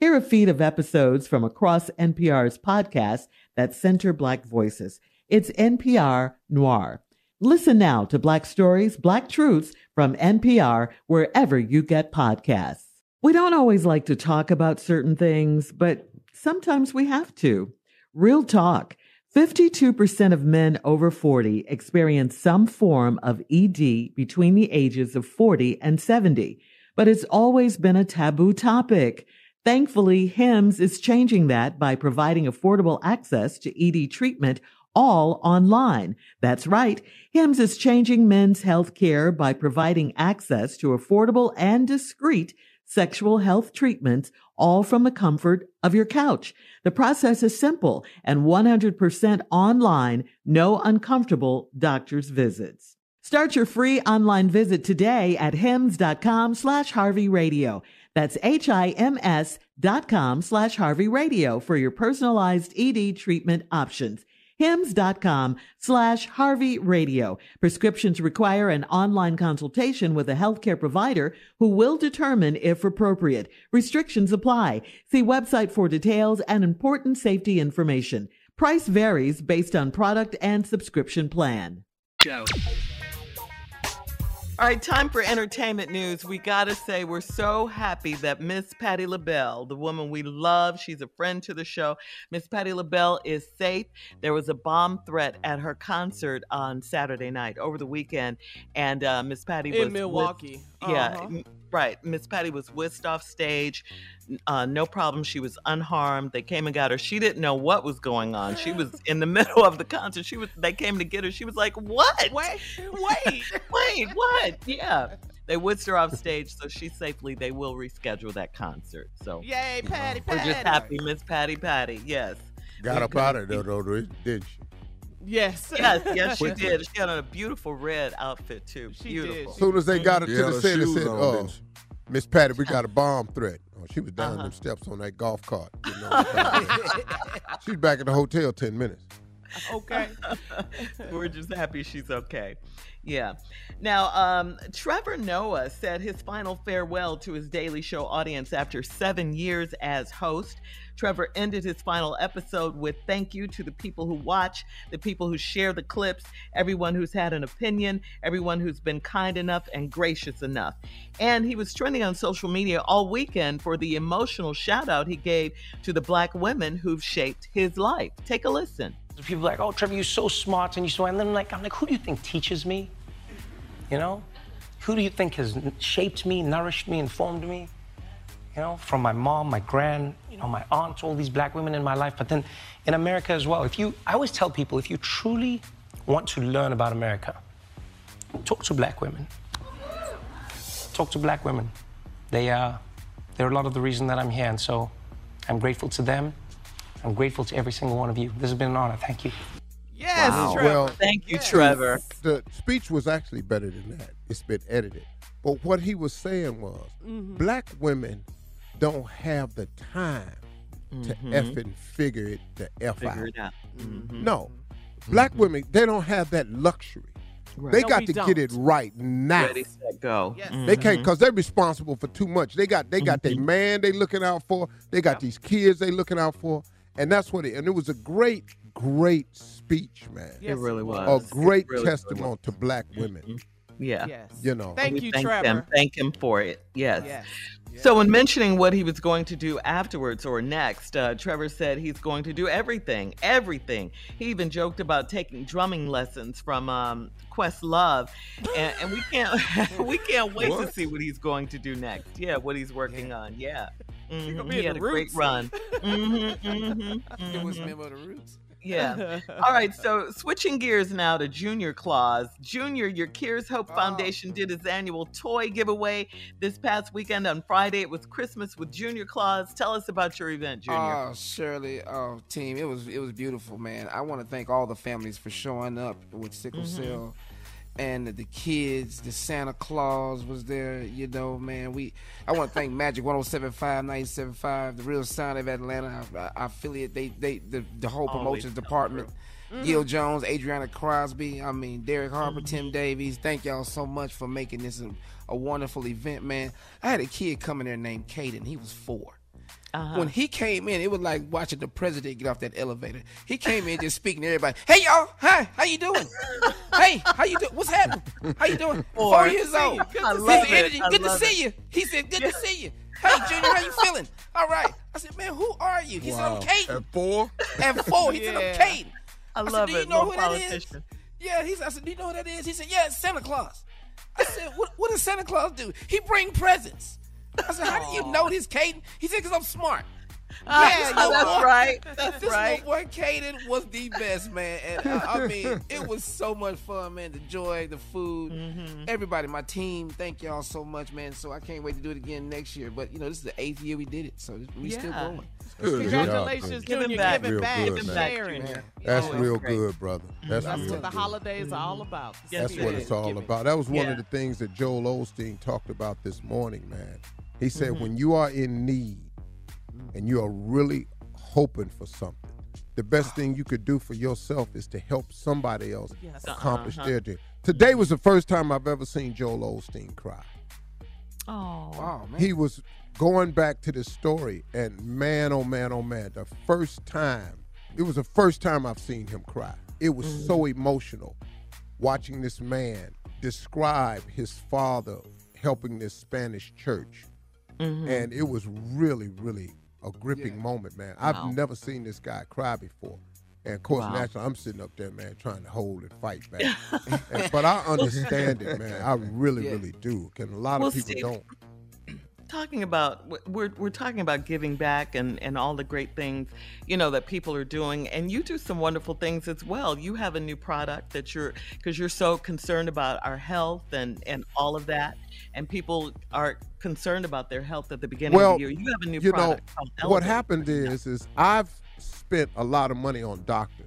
Hear a feed of episodes from across N P R's podcasts that center Black voices. It's N P R Noir. Listen now to Black Stories, Black Truths from N P R wherever you get podcasts. We don't always like to talk about certain things, but sometimes we have to. Real talk. fifty-two percent of men over forty experience some form of E D between the ages of forty and seventy, but it's always been a taboo topic. Thankfully, Hims is changing that by providing affordable access to E D treatment all online. That's right. Hims is changing men's health care by providing access to affordable and discreet sexual health treatments, all from the comfort of your couch. The process is simple and one hundred percent online, no uncomfortable doctor's visits. Start your free online visit today at hims dot com slash Harvey Radio. That's H I M S dot com slash Harvey Radio for your personalized E D treatment options. Hims.com slash Harvey Radio. Prescriptions require an online consultation with a healthcare provider who will determine if appropriate. Restrictions apply. See website for details and important safety information. Price varies based on product and subscription plan. Go. All right, time for entertainment news. We got to say we're so happy that Miss Patti LaBelle, the woman we love, she's a friend to the show. Miss Patti LaBelle is safe. There was a bomb threat at her concert on Saturday night over the weekend. And uh, Miss Patti was in Milwaukee. Whisked, yeah, uh-huh. Right. Miss Patti was whisked off stage. Uh, no problem. She was unharmed. They came and got her. She didn't know what was going on. She was in the middle of the concert. She was. They came to get her. She was like, what? Wait, wait, wait, what? Yeah. They whisked her off stage, so she's safely. They will reschedule that concert. So yay, Patti, Patti. We're just happy, Miss Patti, Patti. Yes. Got up out of there, though, didn't she? Yes. Yes, yes, she did. She had on a beautiful red outfit, too. She beautiful. Did. As soon as they got her to the set, they said, oh, Miss Patti, we got a bomb threat. Oh, she was down uh-huh. them steps on that golf cart. You know, she's back at the hotel ten minutes. Okay. We're just happy she's okay. Yeah. Now, um, Trevor Noah said his final farewell to his Daily Show audience after seven years as host. Trevor ended his final episode with thank you to the people who watch, the people who share the clips, everyone who's had an opinion, everyone who's been kind enough and gracious enough. And he was trending on social media all weekend for the emotional shout out he gave to the Black women who've shaped his life. Take a listen. People are like, oh, Trevor, you're so smart. And, you so, and then I'm like, I'm like, who do you think teaches me? You know? Who do you think has shaped me, nourished me, informed me? You know, from my mom, my gran, you know, my aunts, all these Black women in my life. But then in America as well, if you, I always tell people, if you truly want to learn about America, talk to Black women. Talk to Black women. They, uh, they're a lot of the reason that I'm here. And so I'm grateful to them. I'm grateful to every single one of you. This has been an honor. Thank you. Yes, wow. Trevor. Well, thank you, yes. Trevor. The speech was actually better than that. It's been edited. But what he was saying was, mm-hmm. Black women don't have the time mm-hmm. to F and figure it the F figure out. It out. Mm-hmm. No. Black mm-hmm. women, they don't have that luxury. Right. They no, got to don't. get it right now. Ready, set, go. Yes. Mm-hmm. They can't, because they're responsible for too much. They got they got mm-hmm. their man they looking out for. They got yep. these kids they looking out for. And that's what it, and it was a great, great speech, man. Yes, it really was. A great really testimony was. to Black women. Mm-hmm. Yeah. Yes. You know. Thank you, thank Trevor. Him, thank him for it. Yes. yes. yes. So in mentioning what he was going to do afterwards or next, uh, Trevor said he's going to do everything, everything. He even joked about taking drumming lessons from um, Questlove. and, and we can't we can't wait what? to see what he's going to do next. Yeah, what he's working yeah. on. Yeah. Mm-hmm. He had a Roots. great run. Mm-hmm, mm-hmm, mm-hmm. It was Memo the Roots. Yeah. All right, so switching gears now to Junior Claus. Junior, your Cures Hope Foundation oh. did its annual toy giveaway this past weekend on Friday. It was Christmas with Junior Claus. Tell us about your event, Junior. Oh, Shirley, oh, team, it was it was beautiful, man. I want to thank all the families for showing up with sickle mm-hmm. cell. And the kids, the Santa Claus was there, you know, man. We, I want to thank Magic one oh seven point five, nine seven five, the Real Sound of Atlanta, our, our affiliate, they, they, the, the whole promotions department. Mm-hmm. Gil Jones, Adriana Crosby, I mean, Derek Harper, mm-hmm. Tim Davies. Thank y'all so much for making this a, a wonderful event, man. I had a kid coming there named Caden. He was four. Uh-huh. When he came in, it was like watching the president get off that elevator. He came in just speaking to everybody. Hey, y'all. Hi. How you doing? Hey, how you doing? What's happening? How you doing? Four, Four years old. Good I to love see it. you. Good to see it. you. He said, good yeah. to see you. Hey, Junior, how you feeling? All right. I said, man, who are you? He wow. said, I'm Caden. At four? At four. He yeah. said, I'm Caden. I, I love said, do it. you know More who politician. that is? Yeah. He said, I said, do you know who that is? He said, yeah, it's Santa Claus. I said, what, what does Santa Claus do? He bring presents. I said, how Aww. do you know this, Caden? He said, because I'm smart. Uh, yeah, oh, that's boy. right. That's this right. little boy, Caden, was the best, man. And uh, I mean, it was so much fun, man. The joy, the food, mm-hmm. everybody, my team. Thank y'all so much, man. So I can't wait to do it again next year. But, you know, this is the eighth year we did it, so we yeah. still going. Good. Congratulations, Junior. Give back. Giving back, good, sharing. Man. That's oh, real great. good, brother. That's, That's real what the good. holidays mm-hmm. are all about. Yes, That's what is. it's all Give about. That was one yeah. of the things that Joel Osteen talked about this morning, man. He said, mm-hmm. when you are in need and you are really hoping for something, the best thing you could do for yourself is to help somebody else yes. accomplish uh-huh. their dream. Today was the first time I've ever seen Joel Osteen cry. Oh, wow, man. He was going back to this story, and man, oh, man, oh, man, the first time, it was the first time I've seen him cry. It was mm-hmm. so emotional watching this man describe his father helping this Spanish church. Mm-hmm. And it was really, really a gripping yeah. moment, man. I've wow. never seen this guy cry before. And, of course, wow. naturally, I'm sitting up there, man, trying to hold and fight back. and, but I understand it, man. I really, yeah. really do. And a lot well, of people Steve, don't. Talking about, we're we're talking about giving back and, and all the great things, you know, that people are doing. And you do some wonderful things as well. You have a new product that you're, because you're so concerned about our health and, and all of that. And people are concerned about their health at the beginning well, of the year. You have a new you product know, called Elevate. What happened is, is I've spent a lot of money on doctors,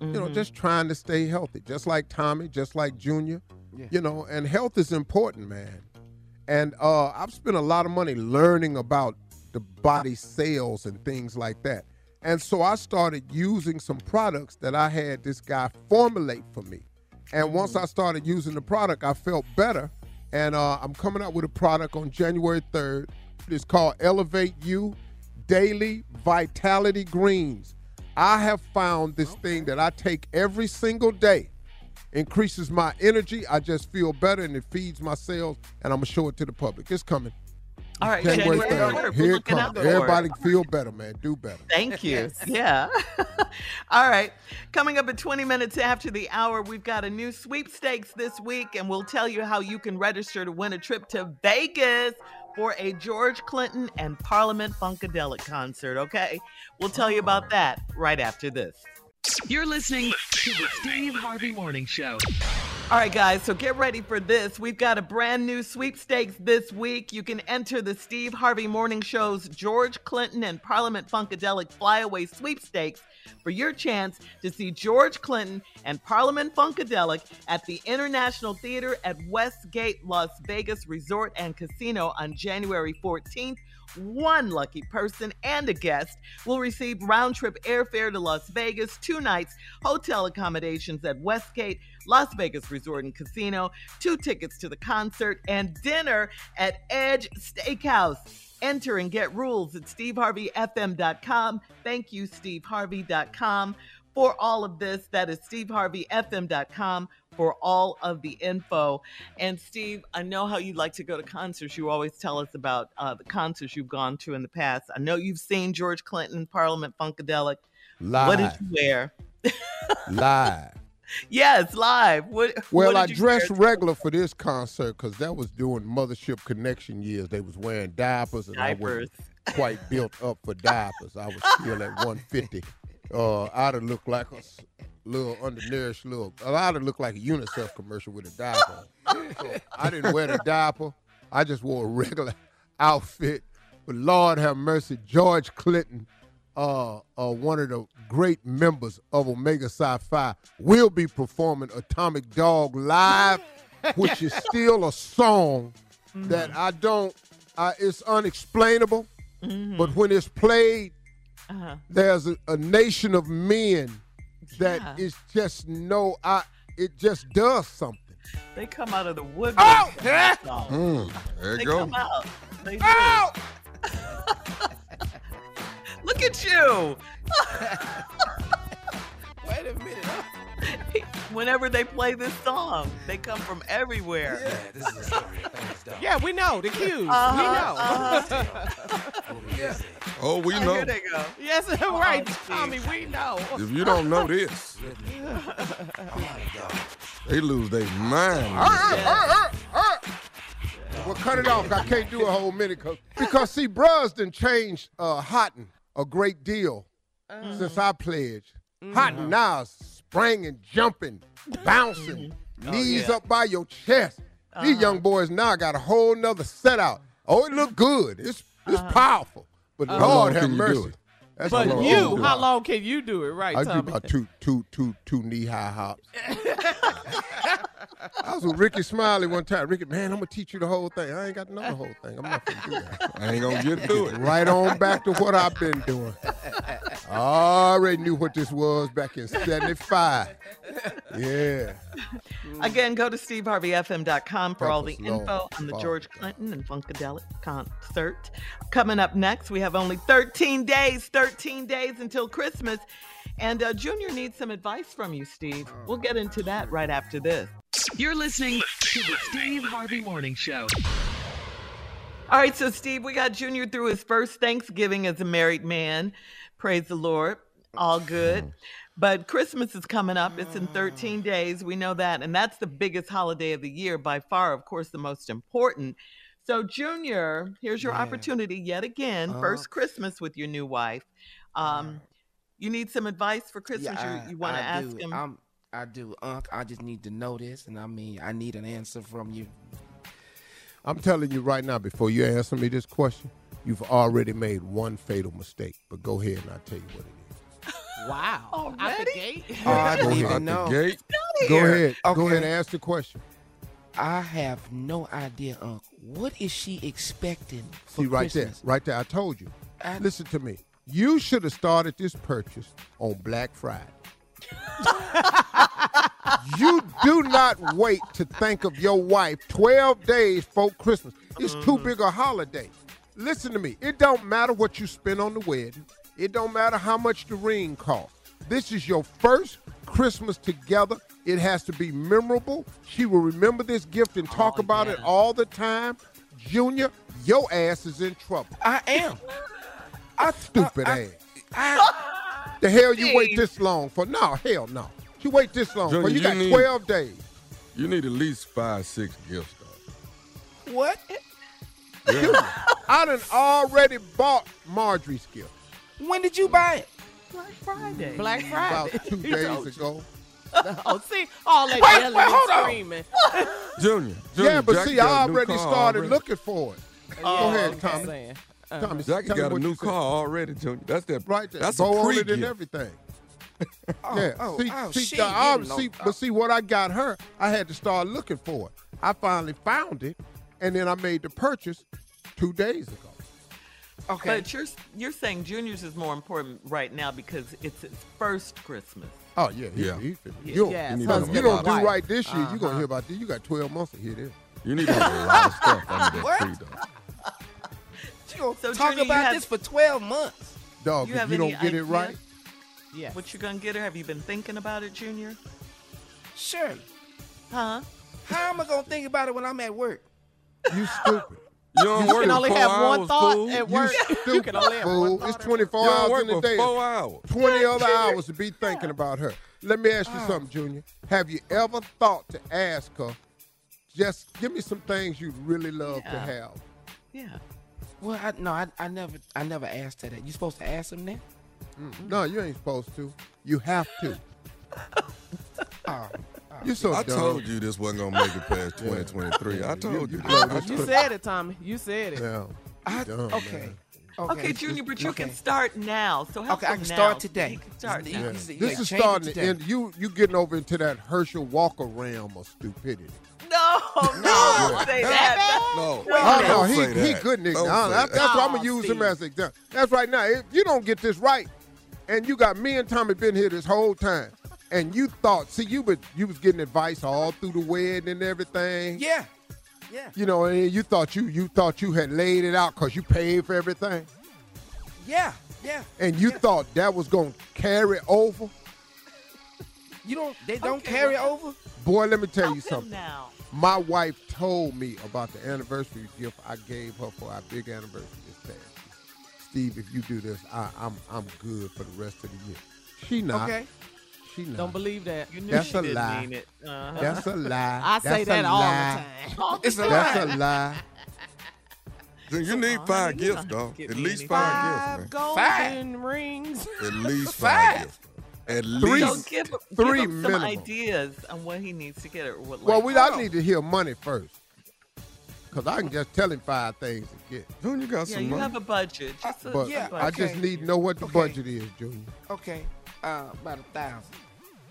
mm-hmm. you know, just trying to stay healthy, just like Tommy, just like Junior, yeah. you know, and health is important, man. And uh, I've spent a lot of money learning about the body cells and things like that. And so I started using some products that I had this guy formulate for me. And mm-hmm. once I started using the product, I felt better. And uh, I'm coming out with a product on January third. It's called Elevate You Daily Vitality Greens. I have found this okay. thing that I take every single day. Increases my energy. I just feel better, and it feeds my cells, and I'm going to show it to the public. It's coming. All right, January third. Here it comes. Everybody feel better, man. Do better. Thank you. Yes. Yeah. All right. Coming up at twenty minutes after the hour, we've got a new sweepstakes this week, and we'll tell you how you can register to win a trip to Vegas for a George Clinton and Parliament Funkadelic concert, okay? We'll tell you about that right after this. You're listening to the Steve Harvey Morning Show. All right, guys, so get ready for this. We've got a brand new sweepstakes this week. You can enter the Steve Harvey Morning Show's George Clinton and Parliament Funkadelic Flyaway Sweepstakes for your chance to see George Clinton and Parliament Funkadelic at the International Theater at Westgate Las Vegas Resort and Casino on January fourteenth. One lucky person and a guest will receive round-trip airfare to Las Vegas, two nights, hotel accommodations at Westgate Las Vegas Resort and Casino, two tickets to the concert, and dinner at Edge Steakhouse. Enter and get rules at steve harvey f m dot com. Thank you, steve harvey dot com, for all of this. That is steve harvey f m dot com for all of the info. And Steve, I know how you like to go to concerts. You always tell us about uh, the concerts you've gone to in the past. I know you've seen George Clinton, Parliament Funkadelic. Live. What did you wear? Live. Yes, live. What, well, what I dressed regular for this concert because that was during Mothership Connection years. They was wearing diapers, and diapers. I wasn't quite built up for diapers. I was still at one fifty. Uh, I'd have looked like a little undernourished little. I'd have looked like a UNICEF commercial with a diaper. So I didn't wear the diaper. I just wore a regular outfit. But Lord have mercy, George Clinton. Uh, uh, one of the great members of Omega Sci-Fi will be performing Atomic Dog live, which is still a song mm-hmm. that I don't, uh, it's unexplainable, mm-hmm. but when it's played, uh-huh. there's a, a nation of men that yeah. is just no, I, it just does something. They come out of the woodwork. Oh, yeah. Mm, there you go. They come out. They do. Oh! Look at you. Wait a minute. Whenever they play this song, they come from everywhere. Yeah, this is a story. Thanks, dog. Yeah, we know the cues. Uh-huh, we know. Uh-huh. yeah. Oh, we know. Here they go. Yes, oh, right, Tommy, we know. If you don't know this, they lose their mind. Uh, uh, uh, uh, uh. Well, cut it off. I can't do a whole minute. Cause, because, see, bruhs done changed uh, Hottin a great deal mm. since I pledged. Mm. Hottin now is springing, jumping, bouncing, mm. knees oh, yeah. up by your chest. Uh-huh. These young boys now got a whole nother set out. Oh, it look good. It's it's uh-huh. powerful. But uh-huh. Lord have mercy. That's but long you, long how long can you do it right, I Tommy? I do about two, two, two, two knee-high hops. I was with Ricky Smiley one time. Ricky, man, I'm going to teach you the whole thing. I ain't got to know the whole thing. I'm not going to do that. I ain't going to get through it. Right on back to what I've been doing. I already knew what this was back in seventy-five. Yeah. Again, go to steve harvey f m dot com for all the info on the George Clinton and Funkadelic concert. Coming up next, we have only thirteen days, thirteen days until Christmas. And uh, Junior needs some advice from you, Steve. We'll get into that right after this. You're listening to the Steve Harvey Morning Show. All right, so Steve, we got Junior through his first Thanksgiving as a married man. Praise the Lord. All good. But Christmas is coming up. It's in thirteen days. We know that. And that's the biggest holiday of the year by far, of course, the most important. So, Junior, here's your yeah. opportunity yet again. Uh, first Christmas with your new wife. Um, you need some advice for Christmas. Yeah, I, you you want to ask him? I'm, I do, Unc. I just need to know this. And, I mean, I need an answer from you. I'm telling you right now, before you answer me this question, you've already made one fatal mistake. But go ahead and I'll tell you what it is. Wow. Already? Out the gate? Oh, I didn't even know. Gate. Go ahead. Okay. Go ahead and ask the question. I have no idea, Uncle. What is she expecting for See, right Christmas? there. Right there. I told you. I... Listen to me. You should have started this purchase on Black Friday. You do not wait to think of your wife twelve days before Christmas. It's mm-hmm. too big a holiday. Listen to me. It don't matter what you spend on the wedding. It don't matter how much the ring costs. This is your first Christmas together. It has to be memorable. She will remember this gift and talk oh, about yeah. it all the time. Junior, your ass is in trouble. I am. I Stupid I, ass. I, I, the hell you geez. wait this long for? No, hell no. You wait this long Junior, for? You, you got need, twelve days. You need at least five, six gifts, though. What? Yeah. I done already bought Marjorie's gift. When did you buy it? Black Friday. Black Friday. About two days ago. Oh, see, all that wait, yelling wait, hold and screaming. On. Junior, Junior. Yeah, but Jackie see, I already started already. looking for it. Oh, Go ahead, Tommy. Uh-huh. Tommy, Jackie got, got a new car already, Junior. That's that. Right there. That's Bo a pre-gift. And everything. oh, yeah. Oh, see, oh, see, the, I, see but see what I got her, I had to start looking for it. I finally found it, and then I made the purchase two days ago. Okay. But you're you're saying Junior's is more important right now because it's his first Christmas. Oh yeah, yeah. He, he, he, you yes. you, yes. you don't do life. right this year, uh-huh. you're gonna hear about this. You got twelve months to hear this. You need to hear a lot of stuff under that tree, though. So talk Junior, about have, this for twelve months. Dog, you if you don't get idea? it right. Yeah. What you gonna get her? Have you been thinking about it, Junior? Sure. Huh? How am I gonna think about it when I'm at work? You stupid. You, don't you, work can only have hours, one thought at work. You, you can only have fool. one thought. It's twenty-four hours in the day. Four hours. twenty other hours to be thinking yeah. about her. Let me ask you oh. something, Junior. Have you ever thought to ask her, just give me some things you'd really love yeah. to have? Yeah. Well, I, no, I, I never I never asked her that. You supposed to ask them that? Mm-hmm. No, you ain't supposed to. You have to. oh. You're so I dumb. told you this wasn't going to make it past twenty twenty-three. Yeah. I told you. That. You said it, Tommy. You said it. Yeah. I, dumb, okay. okay. Okay, Junior, but you okay. can start now. So how Okay, I can now? start today. Can start yeah. now. This yeah. is starting to end. You, you getting over into that Herschel Walker realm of stupidity. No, no, don't say that. No, no, he, he couldn't acknowledge. That's that. what I'm going to use Steve. him as an example. That's right now. If you don't get this right, and you got me and Tommy been here this whole time, and you thought, see, you was, you was getting advice all through the wedding and everything. Yeah, yeah. You know, and you thought you you thought you had laid it out because you paid for everything. Yeah, yeah. And you yeah. thought that was gonna carry over. You don't. They don't okay, carry well, over. Boy, let me tell I'll you something. Now. My wife told me about the anniversary gift I gave her for our big anniversary this past year. Steve, if you do this, I, I'm I'm good for the rest of the year. She not. Okay. Don't believe that. You knew That's she a didn't lie. Mean it. Uh-huh. That's a lie. I That's say that all lie. the time. It's a That's lie. a lie. Dude, you need five gifts, though. At least five gifts. Five golden five. rings. At least five. five. At least three. So give, three give him some ideas on what he needs to get. Or what, like, well, we, I need to hear money first. Because I can just tell him five things to get. Junior got yeah, some you money. You have a budget. Just I, a, but yeah, budget. I just need to know what the okay. budget is, Junior. Okay. Uh, about a thousand.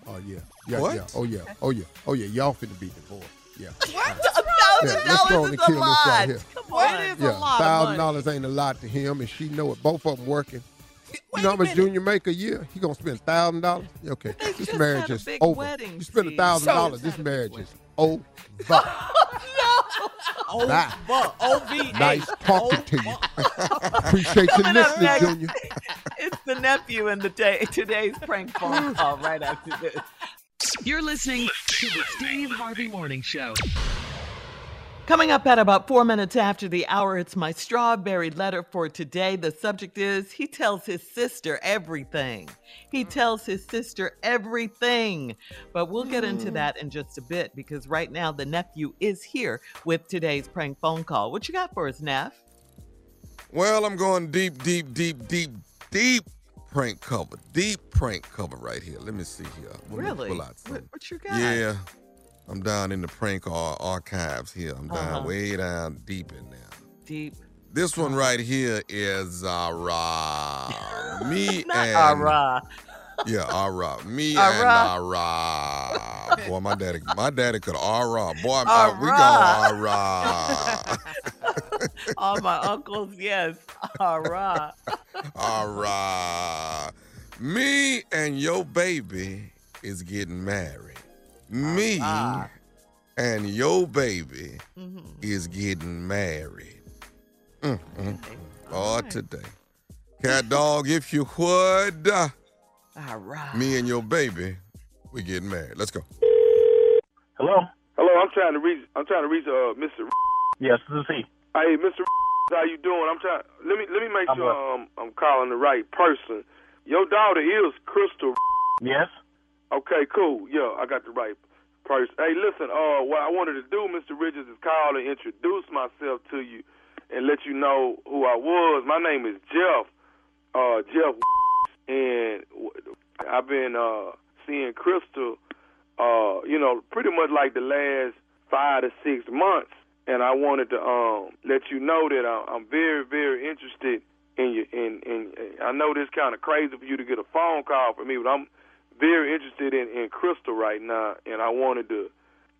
Oh yeah. Yeah, what? Yeah. Oh yeah. Oh yeah. Oh yeah. Y'all finna be divorced. Yeah. What? A thousand dollars is a lot. Right here. Come on. It is yeah. a lot. A thousand dollars ain't a lot to him, and she know it. Both of them working. You know how much Junior make a year? He gonna spend a thousand dollars. Okay. This marriage is over. Wedding, you spend a thousand dollars. This marriage is over. Over. Nah. Nice talking to you. Appreciate you listening, Junior. It's the nephew in the day, today's prank phone call right after this. You're listening to the Steve Harvey Morning Show. Coming up at about four minutes after the hour, it's my strawberry letter for today. The subject is, he tells his sister everything. He tells his sister everything. But we'll get into that in just a bit, because right now the nephew is here with today's prank phone call. What you got for us, Neff? Well, I'm going deep, deep, deep, deep, deep prank cover. Deep prank cover right here. Let me see here. Let really? Me pull out what, what you got? Yeah. I'm down in the prank archives here. I'm down uh-huh. way down deep in there. Deep. This one right here is Ara. Me Not and Ara. Yeah, Ara. Me Ara. and Ara. Boy, my daddy, my daddy could Ara. Boy, Ara. we go Ara. All my uncles, yes. Ara. Ara. Me and your baby is getting married. Me uh, and your baby mm-hmm. is getting married. Mm-hmm. Oh, right. Today. Cat dog, if you would. All right. Me and your baby, we getting married. Let's go. Hello? Hello, I'm trying to reach, I'm trying to reach uh, Mister Yes, this is he. Hey, Mister How you doing? I'm trying, let me, let me make I'm sure um, I'm calling the right person. Your daughter is Crystal. Yes. Okay, cool. Yeah, I got the right person. Hey, listen, uh, what I wanted to do, Mister Richards, is call and introduce myself to you and let you know who I was. My name is Jeff, uh, Jeff, and I've been uh, seeing Crystal, uh, you know, pretty much like the last five to six months, and I wanted to um, let you know that I'm very, very interested in you. And in, in, I know this kind of crazy for you to get a phone call from me, but I'm very interested in, in Crystal right now, and I wanted to,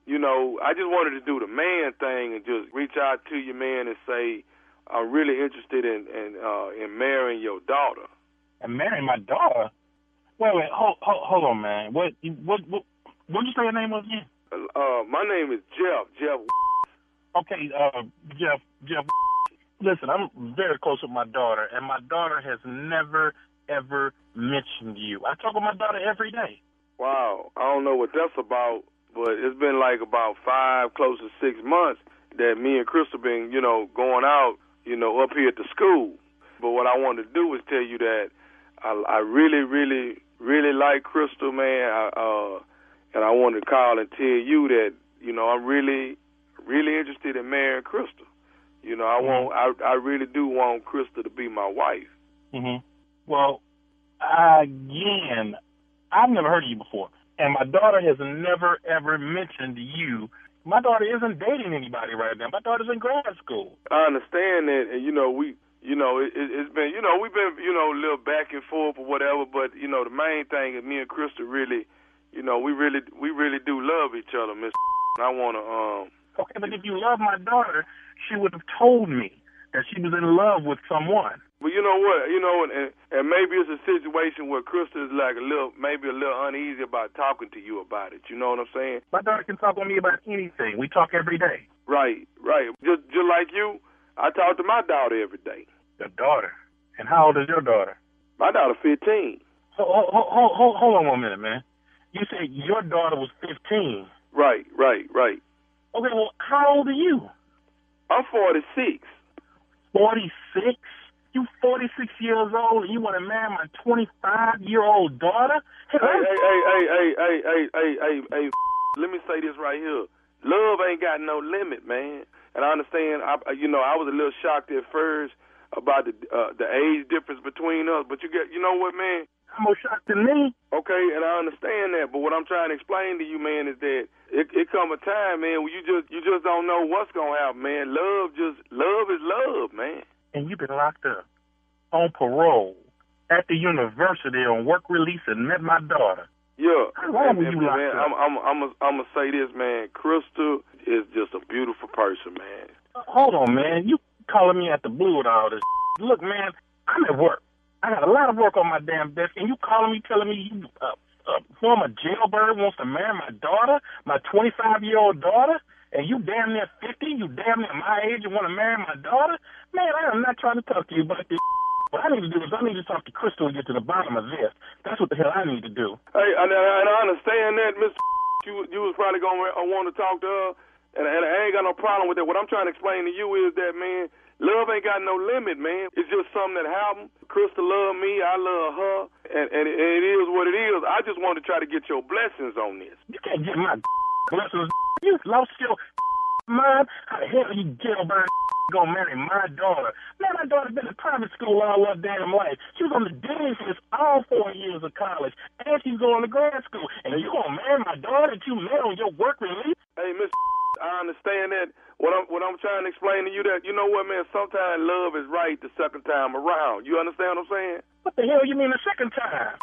you know, I just wanted to do the man thing and just reach out to you, man, and say I'm really interested in in, uh, in marrying your daughter. And marrying my daughter? Wait, wait, hold, hold, hold on, man. What, what, what, what did you say your name was again? Uh, my name is Jeff. Jeff. Okay, uh, Jeff. Jeff. Listen, I'm very close with my daughter, and my daughter has never ever mentioned you. I talk with my daughter every day. Wow. I don't know what that's about, but it's been like about five, close to six months that me and Crystal been, you know, going out, you know, up here at the school. But what I wanted to do is tell you that I, I really, really, really like Crystal, man. I, uh, and I wanted to call and tell you that, you know, I'm really, really interested in marrying Crystal. You know, I want, mm-hmm. I, I really do want Crystal to be my wife. Mm-hmm. Well, again, I've never heard of you before, and my daughter has never, ever mentioned you. My daughter isn't dating anybody right now. My daughter's in grad school. I understand that, and, you know, we, you know, it, it's been, you know, we've been, you know, a little back and forth or whatever, but, you know, the main thing is me and Crystal really, you know, we really we really do love each other, Miss I want to, um... Okay, but if you love my daughter, she would have told me that she was in love with someone. But you know what, you know, and, and maybe it's a situation where Crystal is like a little, maybe a little uneasy about talking to you about it. You know what I'm saying? My daughter can talk to me about anything. We talk every day. Right, right. Just, just like you, I talk to my daughter every day. Your daughter? And how old is your daughter? My daughter, fifteen. So, hold, hold, hold, hold on one minute, man. You said your daughter was fifteen. Right, right, right. Okay, well, how old are you? I'm forty-six. forty-six? You forty-six years old and you want to marry my twenty-five-year-old daughter? Hey, hey, hey, hey, hey, hey, hey, hey, hey, let me say this right here. Love ain't got no limit, man. And I understand, I, you know, I was a little shocked at first about the uh, the age difference between us. But you get, you know what, man? I'm more shocked than me. Okay, and I understand that. But what I'm trying to explain to you, man, is that it, it come a time, man, where you just, you just don't know what's going to happen, man. Love just, love is love, man. And you've been locked up on parole at the university on work release and met my daughter. Yeah, and, and, man, I'm I'm I'm a, I'm gonna say this, man. Crystal is just a beautiful person, man. Hold on, man. You calling me at the blue with all this? Look, man, I'm at work. I got a lot of work on my damn desk, and you calling me, telling me you uh, uh, former jailbird wants to marry my daughter, my twenty-five year old daughter, and you damn near fifty, you damn near my age, and want to marry my daughter? Man, I am not trying to talk to you about this. What I need to do is I need to talk to Crystal and get to the bottom of this. That's what the hell I need to do. Hey, and I understand that, Mister You, you was probably going to want to talk to her, and, and I ain't got no problem with that. What I'm trying to explain to you is that, man, love ain't got no limit, man. It's just something that happened. Crystal loved me. I love her, and, and, it, and it is what it is. I just want to try to get your blessings on this. You can't get my blessings. You lost your mind. How the hell you jailbird gonna marry my daughter? Man, my daughter's been in private school all her damn life. She was on the dean's list all four years of college, and she's going to grad school. And you gonna marry my daughter that you met on your work release? Hey, Miss, I understand that. What I'm what I'm trying to explain to you that, you know what, man, sometimes love is right the second time around. You understand what I'm saying? What the hell you mean the second time?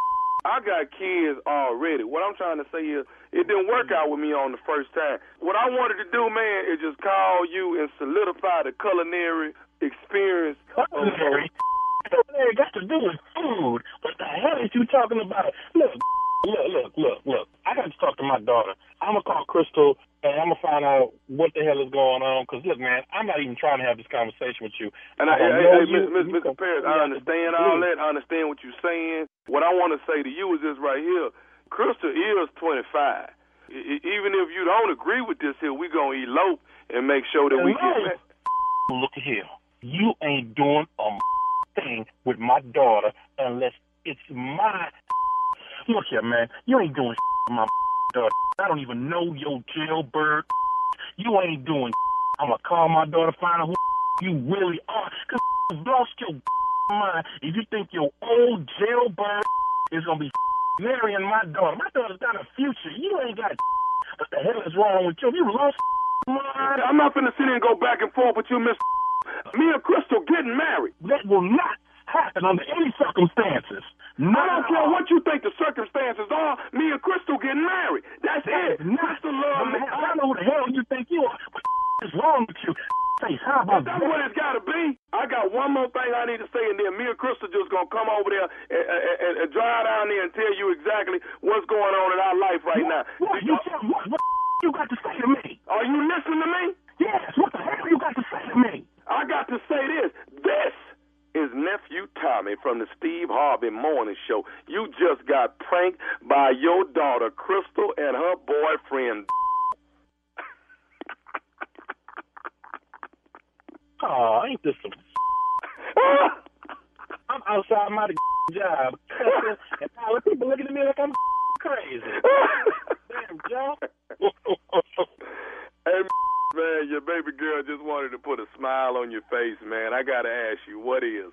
I got kids already. What I'm trying to say is it didn't work out with me on the first time. What I wanted to do, man, is just call you and solidify the culinary experience. Culinary? What that got to do with food? What the hell is you talking about? Look, look, look, look, look. I got to talk to my daughter. I'm going to call Crystal, and I'm going to find out what the hell is going on. Because, look, man, I'm not even trying to have this conversation with you. And I, I, I, I, you, Mister You Mister Parris, I understand all that. I understand what you're saying. What I want to say to you is this right here. Crystal is twenty-five. E- even if you don't agree with this here, we're going to elope and make sure that and we get back. Look here. You ain't doing a thing with my daughter unless it's my. Look here, man. You ain't doing with my daughter. I don't even know your jailbird. You ain't doing. I'm going to call my daughter, find out who you really are. Because you've lost your mind if you think your old jailbird is going to be marrying my daughter. My daughter's got a future. You ain't got. What the hell is wrong with you? You lost mind. I'm not finna sit here and go back and forth with you, Miss. Me and Crystal getting married. That will not happen under any circumstances. No. I don't care what you think the circumstances are. Me and Crystal getting married. That's it. Crystal love me. I don't know who the hell you think you are. What the is wrong with you? How about that's that? What it's got to be. I got one more thing I need to say, and then me and Crystal just going to come over there and, and, and drive down there and tell you exactly what's going on in our life right what, now. What you, tell, what, what you got to say to me? Are you listening to me? Yes, what the hell you got to say to me? I got to say this. This is Nephew Tommy from the Steve Harvey Morning Show. You just got pranked by your daughter, Crystal, and her boyfriend. Oh, ain't this some I'm outside my job. And all the people looking at me like I'm crazy. Damn, Joe. Hey, man, your baby girl just wanted to put a smile on your face, man. I got to ask you, what is,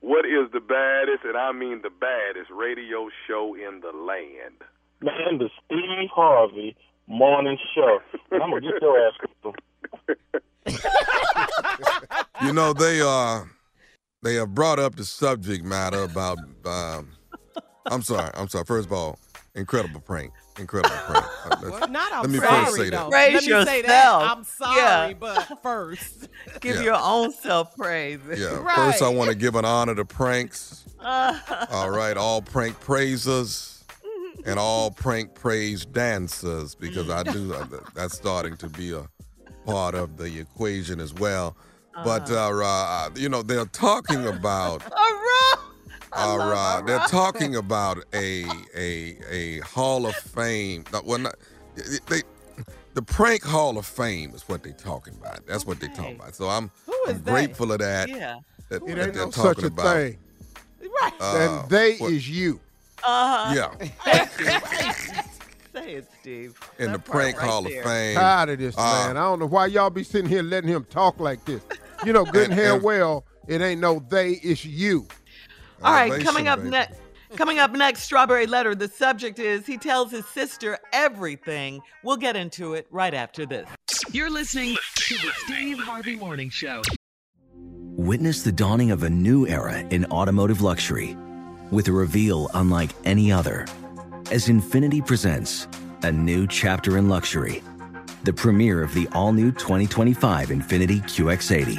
what is the baddest, and I mean the baddest, radio show in the land? Man, the Steve Harvey Morning Show. And I'm going to get your ass, Crystal. You know, they uh, they have brought up the subject matter about, um, I'm sorry, I'm sorry. First of all, incredible prank, incredible prank. Let, Not I'm let me sorry, first say though. That. Praise let me yourself. Say that. I'm sorry, yeah. But first. Give yeah. your own self praise. Yeah, right. First I want to give an honor to pranks. All right, all prank praisers and all prank praise dancers, because I do, that's starting to be a part of the equation as well. Uh-huh. But, uh, uh, you know, they're talking about uh, uh, they're talking about a a a Hall of Fame. Well, not, they, the Prank Hall of Fame is what they're talking about. That's okay. What they're talking about. So I'm, I'm grateful of that. Yeah. That, it that ain't they're no talking such a about. Thing. Right. Uh, and they what, is you. Uh-huh. Yeah. Say it, Steve. In that the Prank right Hall there. Of Fame. Tired of this, uh, man. I don't know why y'all be sitting here letting him talk like this. You know, good and, and hell well, it ain't no they, it's you. All right, coming up next. Coming up next, Strawberry Letter. The subject is he tells his sister everything. We'll get into it right after this. You're listening to the Steve Harvey Morning Show. Witness the dawning of a new era in automotive luxury with a reveal unlike any other. as Infiniti presents a new chapter in luxury, the premiere of the all-new twenty twenty-five Infiniti Q X eighty.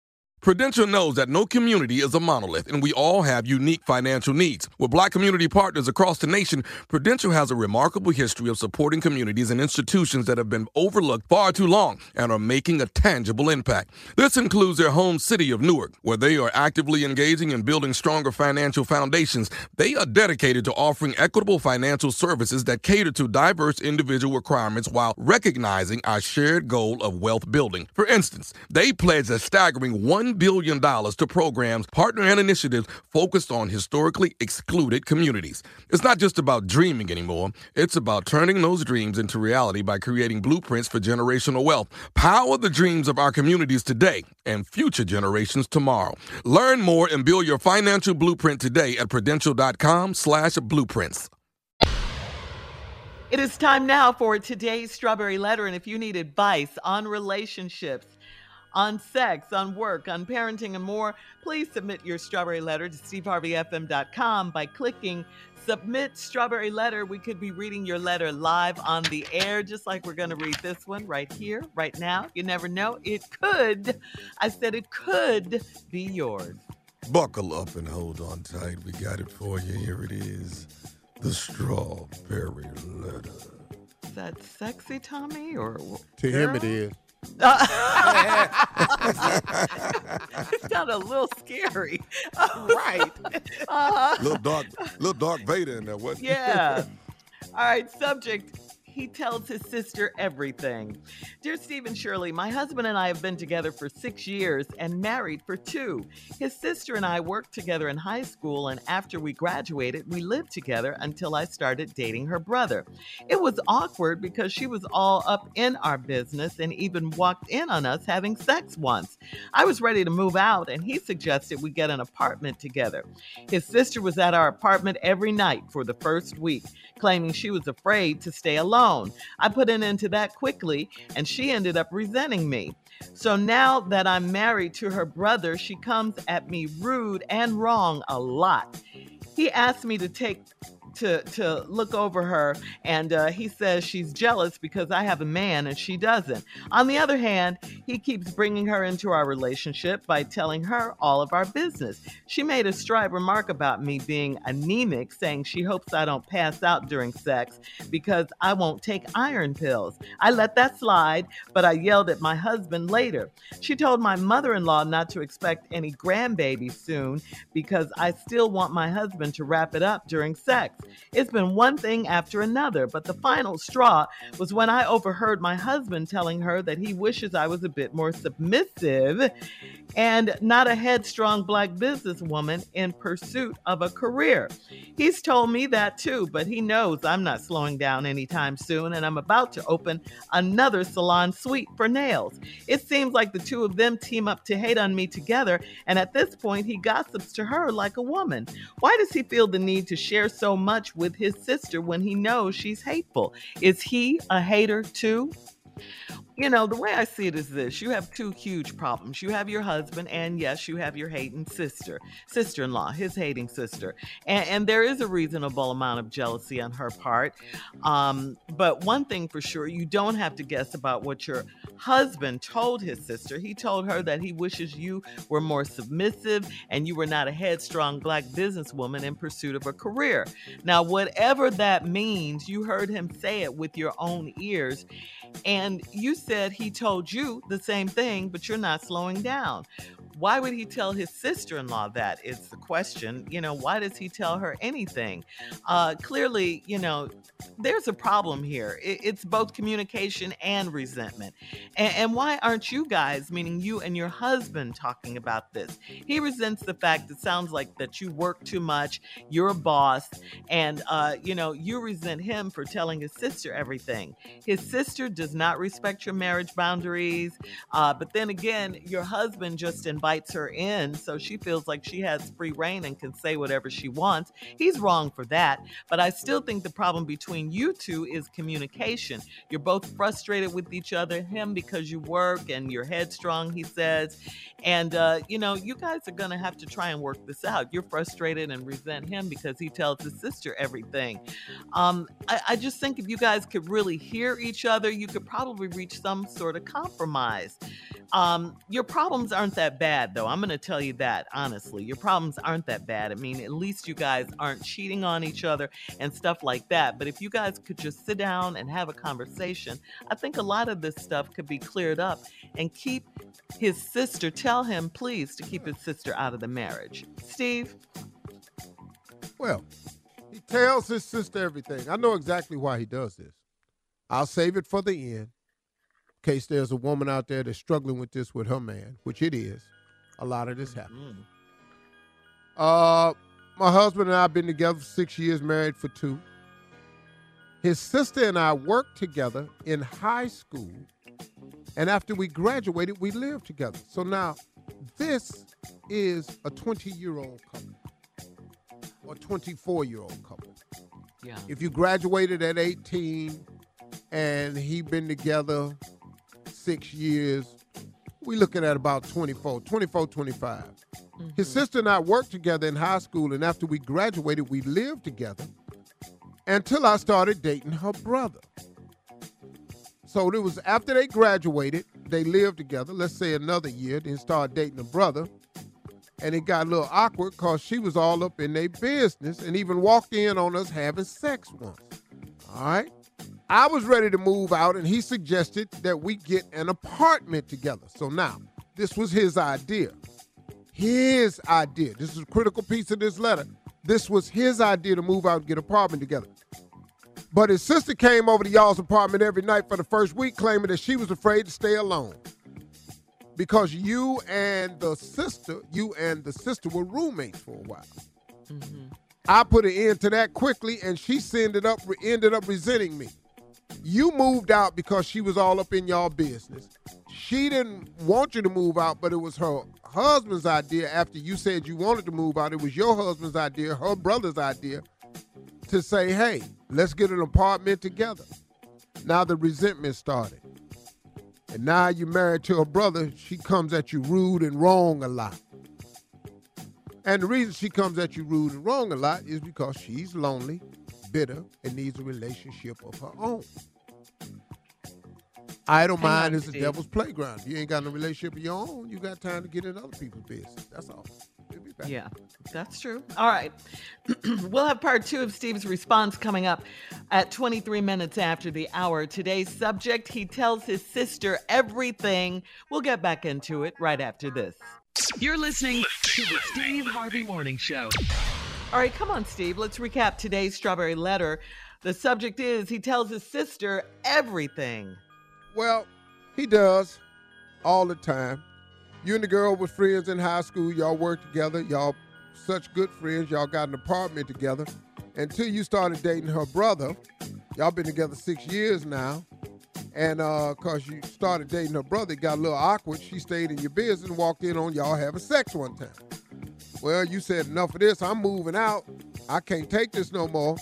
Prudential knows that no community is a monolith, and we all have unique financial needs. With Black community partners across the nation, Prudential has a remarkable history of supporting communities and institutions that have been overlooked far too long and are making a tangible impact. This includes their home city of Newark, where they are actively engaging in building stronger financial foundations. They are dedicated to offering equitable financial services that cater to diverse individual requirements while recognizing our shared goal of wealth building. For instance, they pledged a staggering one billion dollars to programs, partner, and initiatives focused on historically excluded communities. It's not just about dreaming anymore. It's about turning those dreams into reality by creating blueprints for generational wealth. Power the dreams of our communities today and future generations tomorrow. Learn more and build your financial blueprint today at Prudential dot com slash blueprints. It is time now for today's Strawberry Letter, and if you need advice on relationships, on sex, on work, on parenting, and more, please submit your Strawberry Letter to steve harvey f m dot com by clicking Submit Strawberry Letter. We could be reading your letter live on the air, just like we're going to read this one right here, right now. You never know. It could, I said it could be yours. Buckle up and hold on tight. We got it for you. Here it is, the Strawberry Letter. Is that sexy, Tommy? Or to girl? Him it is. Uh, it's not a little scary. Right. Uh-huh. Little dark, little dark Vader in there, wasn't it? Yeah. All right, subject: he tells his sister everything. Dear Steve and Shirley, my husband and I have been together for six years and married for two. His sister and I worked together in high school, and after we graduated, we lived together until I started dating her brother. It was awkward because she was all up in our business and even walked in on us having sex once. I was ready to move out, and he suggested we get an apartment together. His sister was at our apartment every night for the first week, claiming she was afraid to stay alone. I put an end to that quickly, and she ended up resenting me. So now that I'm married to her brother, she comes at me rude and wrong a lot. He asked me to take to, to look over her, and uh, he says she's jealous because I have a man and she doesn't. On the other hand, he keeps bringing her into our relationship by telling her all of our business. She made a stride remark about me being anemic, saying she hopes I don't pass out during sex because I won't take iron pills. I let that slide, but I yelled at my husband later. She told my mother-in-law not to expect any grandbaby soon because I still want my husband to wrap it up during sex. It's been one thing after another, but the final straw was when I overheard my husband telling her that he wishes I was a bit more submissive and not a headstrong Black businesswoman in pursuit of a career. He's told me that too, but he knows I'm not slowing down anytime soon, and I'm about to open another salon suite for nails. It seems like the two of them team up to hate on me together, and at this point, he gossips to her like a woman. Why does he feel the need to share so much much with his sister when he knows she's hateful? Is he a hater too? You know, the way I see it is this. You have two huge problems. You have your husband, and yes, you have your hating sister, sister-in-law, his hating sister. And, and there is a reasonable amount of jealousy on her part. Um, but one thing for sure, you don't have to guess about what your husband told his sister. He told her that he wishes you were more submissive and you were not a headstrong Black businesswoman in pursuit of a career. Now, whatever that means, you heard him say it with your own ears, and you said said he told you the same thing, but you're not slowing down. Why would he tell his sister-in-law that? It's the question. You know, why does he tell her anything? Uh, clearly, you know, there's a problem here. It's both communication and resentment. And, and why aren't you guys, meaning you and your husband, talking about this? He resents the fact, it sounds like, that you work too much, you're a boss, and, uh, you know, you resent him for telling his sister everything. His sister does not respect your marriage boundaries. Uh, but then again, your husband just invites her in, so she feels like she has free reign and can say whatever she wants. He's wrong for that, but I still think the problem between you two is communication. You're both frustrated with each other, him because you work and you're headstrong, he says, and uh, you know, you guys are going to have to try and work this out. You're frustrated and resent him because he tells his sister everything. Um, I, I just think if you guys could really hear each other, you could probably reach some sort of compromise. Um, your problems aren't that bad, though. I'm going to tell you that, honestly. Your problems aren't that bad. I mean, at least you guys aren't cheating on each other and stuff like that. But if you guys could just sit down and have a conversation, I think a lot of this stuff could be cleared up. And keep his sister, tell him, please, to keep his sister out of the marriage. Steve? Well, he tells his sister everything. I know exactly why he does this. I'll save it for the end, in case there's a woman out there that's struggling with this with her man, which it is. A lot of this happened. Mm-hmm. Uh, my husband and I have been together for six years, married for two. His sister and I worked together in high school, and after we graduated, we lived together. So now this is a twenty-year-old couple or twenty-four-year-old couple. Yeah. If you graduated at eighteen and he been together six years, we looking at about twenty-four, twenty-four, twenty-five. Mm-hmm. His sister and I worked together in high school, and after we graduated, we lived together until I started dating her brother. So it was after they graduated, they lived together, let's say another year, then started dating her brother. And it got a little awkward because she was all up in their business and even walked in on us having sex once. All right? I was ready to move out, and he suggested that we get an apartment together. So now, this was his idea. His idea. This is a critical piece of this letter. This was his idea to move out and get an apartment together. But his sister came over to y'all's apartment every night for the first week, claiming that she was afraid to stay alone because you and the sister, you and the sister were roommates for a while. Mm-hmm. I put an end to that quickly, and she ended up ended up resenting me. You moved out because she was all up in y'all business. She didn't want you to move out, but it was her husband's idea. After you said you wanted to move out, it was your husband's idea, her brother's idea, to say, hey, let's get an apartment together. Now the resentment started. And now you're married to her brother. She comes at you rude and wrong a lot. And the reason she comes at you rude and wrong a lot is because she's lonely, bitter, and needs a relationship of her own. Idle mind is the devil's playground. If you ain't got no relationship of your own, you got time to get in other people's business. That's all. We'll be back. Yeah, that's true. All right. We'll have part two of Steve's response coming up at twenty-three minutes after the hour. Today's subject, he tells his sister everything. We'll get back into it right after this. You're listening to the Steve Harvey Morning Show. All right, come on, Steve. Let's recap today's Strawberry Letter. The subject is he tells his sister everything. Well, he does all the time. You and the girl were friends in high school. Y'all worked together. Y'all such good friends. Y'all got an apartment together. Until you started dating her brother, y'all been together six years now. And uh, because you started dating her brother, it got a little awkward. She stayed in your business and walked in on y'all having sex one time. Well, you said enough of this. I'm moving out. I can't take this no more.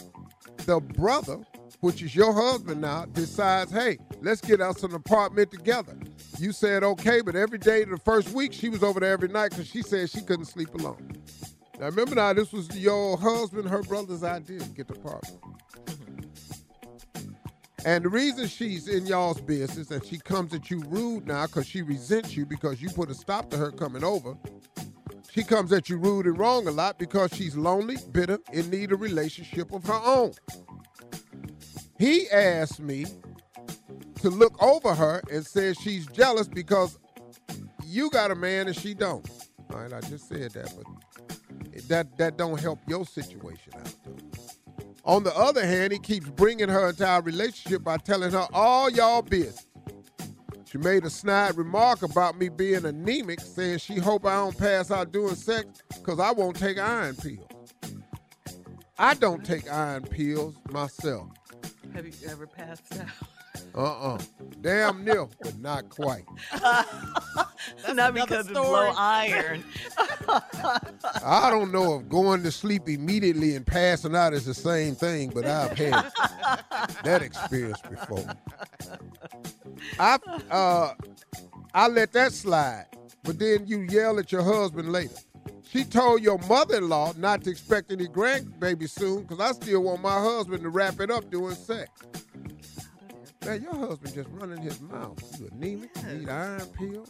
The brother, which is your husband now, decides, hey, let's get us an apartment together. You said okay, but every day of the first week, she was over there every night because she said she couldn't sleep alone. Now, remember now, this was your husband, her brother's idea to get the apartment. And the reason she's in y'all's business and she comes at you rude now because she resents you because you put a stop to her coming over. She comes at you rude and wrong a lot because she's lonely, bitter, and need a relationship of her own. He asked me to look over her and says she's jealous because you got a man and she don't. All right, I just said that, but that, that don't help your situation out, though. On the other hand, he keeps bringing her into our relationship by telling her all y'all business. She made a snide remark about me being anemic, saying she hope I don't pass out doing sex because I won't take iron pills. I don't take iron pills myself. Have you ever passed out? Uh-uh. Damn near, but not quite. Not because of low iron. I don't know if going to sleep immediately and passing out is the same thing, but I've had that experience before. I uh, I let that slide, but then you yell at your husband later. She told your mother-in-law not to expect any grandbaby soon because I still want my husband to wrap it up doing sex. Man, your husband just running his mouth. You anemic, yes. You need iron pills.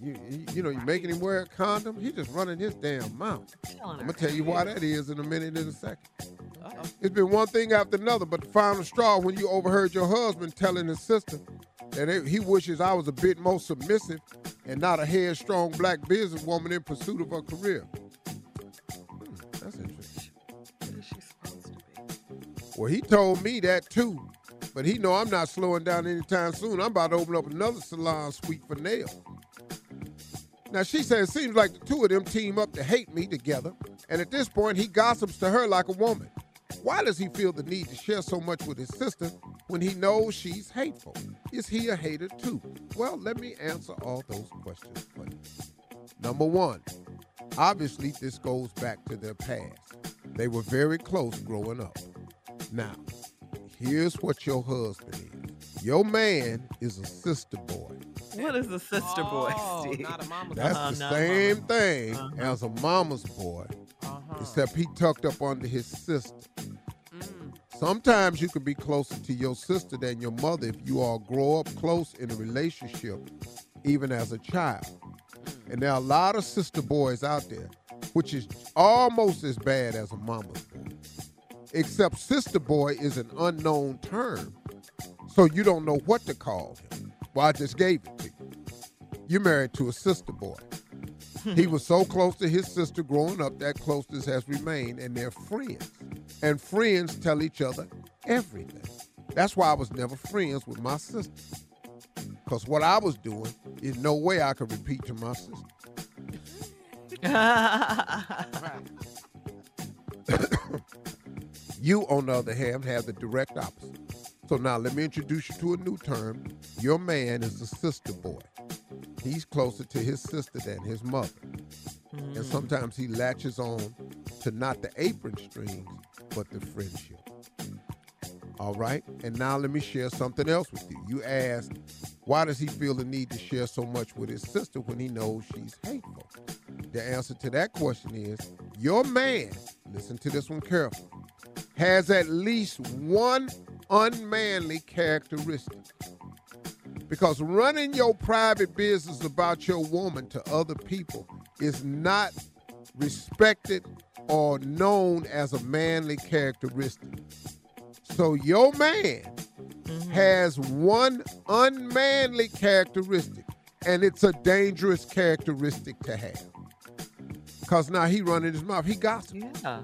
You, you, you know, you're making him wear a condom. He just running his damn mouth. I'm going to tell you why that is in a minute and a second. Uh-oh. It's been one thing after another, but the final straw when you overheard your husband telling his sister that it, he wishes I was a bit more submissive and not a headstrong black businesswoman in pursuit of her career. Hmm, that's interesting. What is she supposed to be? Well, he told me that, too. But he know I'm not slowing down anytime soon. I'm about to open up another salon suite for nails. Now, she says it seems like the two of them team up to hate me together. And at this point, he gossips to her like a woman. Why does he feel the need to share so much with his sister when he knows she's hateful? Is he a hater, too? Well, let me answer all those questions for you. Number one, obviously, this goes back to their past. They were very close growing up. Now, here's what your husband is. Your man is a sister boy. What is a sister oh, boy, Steve? Not a mama's That's uh-huh, the same mama. thing uh-huh. as a mama's boy, uh-huh. except he tucked up under his sister. Mm. Sometimes you can be closer to your sister than your mother if you all grow up close in a relationship, even as a child. Mm. And there are a lot of sister boys out there, which is almost as bad as a mama's boy. Except sister boy is an unknown term, so you don't know what to call him. Well, I just gave it to you. You're married to a sister boy. He was so close to his sister growing up, that closeness has remained, and they're friends. And friends tell each other everything. That's why I was never friends with my sister, because what I was doing is no way I could repeat to my sister. Right. You, on the other hand, have the direct opposite. So now let me introduce you to a new term. Your man is a sister boy. He's closer to his sister than his mother. Mm. And sometimes he latches on to not the apron strings, but the friendship. All right? And now let me share something else with you. You asked, why does he feel the need to share so much with his sister when he knows she's hateful? The answer to that question is, your man, listen to this one carefully, has at least one unmanly characteristic. Because running your private business about your woman to other people is not respected or known as a manly characteristic. So your man mm-hmm. has one unmanly characteristic, and it's a dangerous characteristic to have. Because now he running his mouth. He gossiping. Yeah.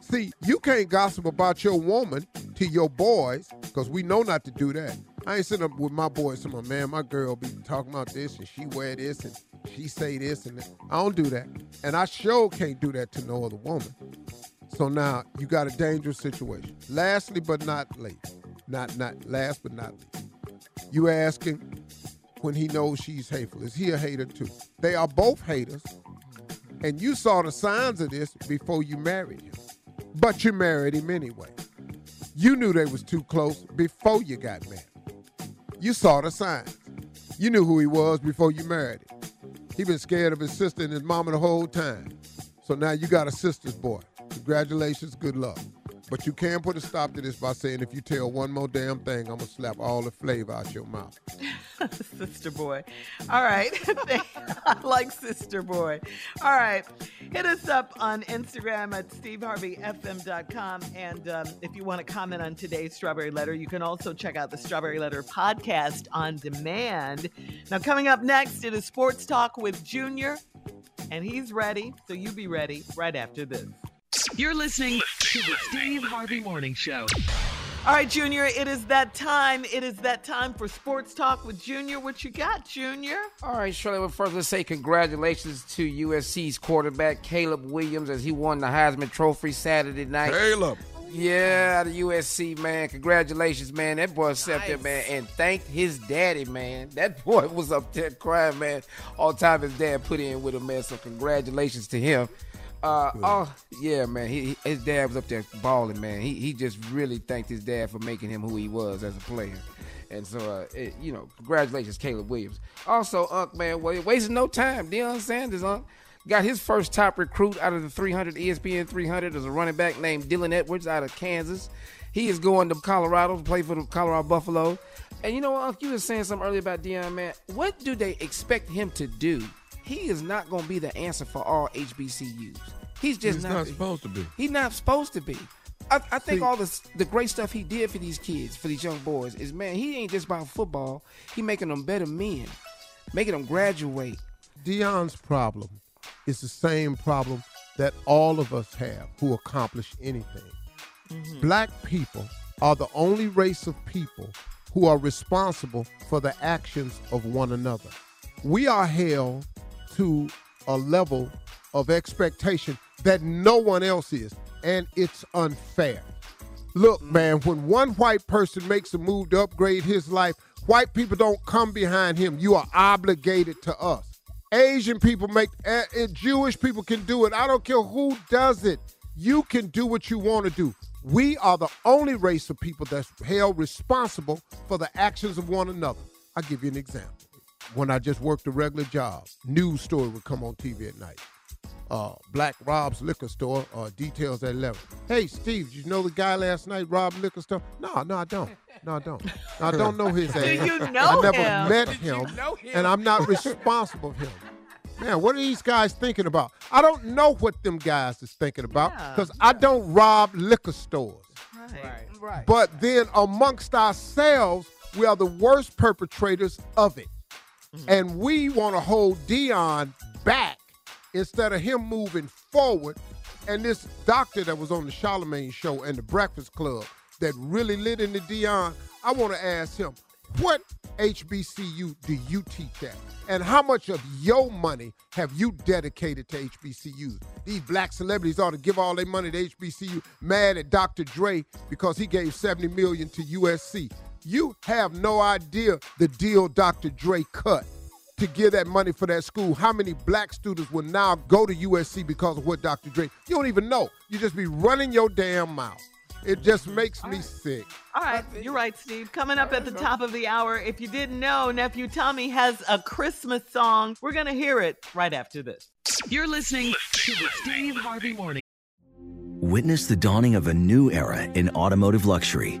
See, you can't gossip about your woman to your boys, because we know not to do that. I ain't sitting up with my boys and my man, my girl be talking about this, and she wear this, and she say this, and that. I don't do that. And I sure can't do that to no other woman. So now you got a dangerous situation. Lastly, but not least, not not last but not least, you ask him when he knows she's hateful, is he a hater too? They are both haters, and you saw the signs of this before you married him. But you married him anyway. You knew they was too close before you got married. You saw the signs. You knew who he was before you married him. He been scared of his sister and his mama the whole time. So now you got a sister's boy. Congratulations, good luck. But you can put a stop to this by saying, if you tell one more damn thing, I'm going to slap all the flavor out your mouth. Sister Boy. All right. I like Sister Boy. All right. Hit us up on Instagram at steve harvey f m dot com. And um, if you want to comment on today's Strawberry Letter, you can also check out the Strawberry Letter podcast on demand. Now, coming up next, it is Sports Talk with Junior. And he's ready, so you be ready right after this. You're listening to the Steve Harvey Morning Show. All right, Junior, it is that time. It is that time for Sports Talk with Junior. What you got, Junior? All right, Shirley, well, first let's say congratulations to U S C's quarterback, Caleb Williams, as he won the Heisman Trophy Saturday night. Caleb. Yeah, out of U S C, man. Congratulations, man. That boy sat nice. There, man, and thanked his daddy, man. That boy was up there crying, man. All the time his dad put in with him, man. So congratulations to him. Uh, oh, yeah, man. He, his dad was up there balling, man. He he just really thanked his dad for making him who he was as a player. And so, uh, it, you know, congratulations, Caleb Williams. Also, Unc, man, well, wasting no time. Deion Sanders, Unc. Got his first top recruit out of the three hundred, E S P N three hundred, as a running back named Dylan Edwards out of Kansas. He is going to Colorado to play for the Colorado Buffalo. And you know what, you were saying something earlier about Deion, man. What do they expect him to do? He is not going to be the answer for all H B C Us. He's just He's not, not supposed to be. He's not supposed to be. I, I think See, all the the great stuff he did for these kids, for these young boys, is, man, he ain't just about football. He making them better men, making them graduate. Deion's problem. It's the same problem that all of us have who accomplish anything. Mm-hmm. Black people are the only race of people who are responsible for the actions of one another. We are held to a level of expectation that no one else is, and it's unfair. Look, mm-hmm. man, when one white person makes a move to upgrade his life, white people don't come behind him. You are obligated to us. Asian people make it. Jewish people can do it. I don't care who does it. You can do what you want to do. We are the only race of people that's held responsible for the actions of one another. I'll give you an example. When I just worked a regular job, news story would come on T V at night. Uh, Black Rob's Liquor Store, uh, details at eleven. Hey, Steve, did you know the guy last night, Rob Liquor Store? No, no, I don't. No, I don't. No, I don't know his age. Do you know I never him? met him, you know him, and I'm not responsible for him. Man, what are these guys thinking about? I don't know what them guys is thinking about because yeah, yeah. I don't rob liquor stores. Right, right. But right. then amongst ourselves, we are the worst perpetrators of it. Mm-hmm. And we want to hold Deion back instead of him moving forward. And this doctor that was on the Charlemagne show and the Breakfast Club that really lit into Deion, I want to ask him, what H B C U do you teach at? And how much of your money have you dedicated to H B C Us? These black celebrities ought to give all their money to H B C U, mad at Doctor Dre because he gave seventy million dollars to U S C. You have no idea the deal Doctor Dre cut to give that money for that school. How many black students will now go to U S C because of what Doctor Dre? You don't even know. You just be running your damn mouth. It just makes me sick. All right. You're right, Steve. Coming up at the top of the hour, if you didn't know, Nephew Tommy has a Christmas song. We're going to hear it right after this. You're listening to the Steve Harvey Morning. Witness the dawning of a new era in automotive luxury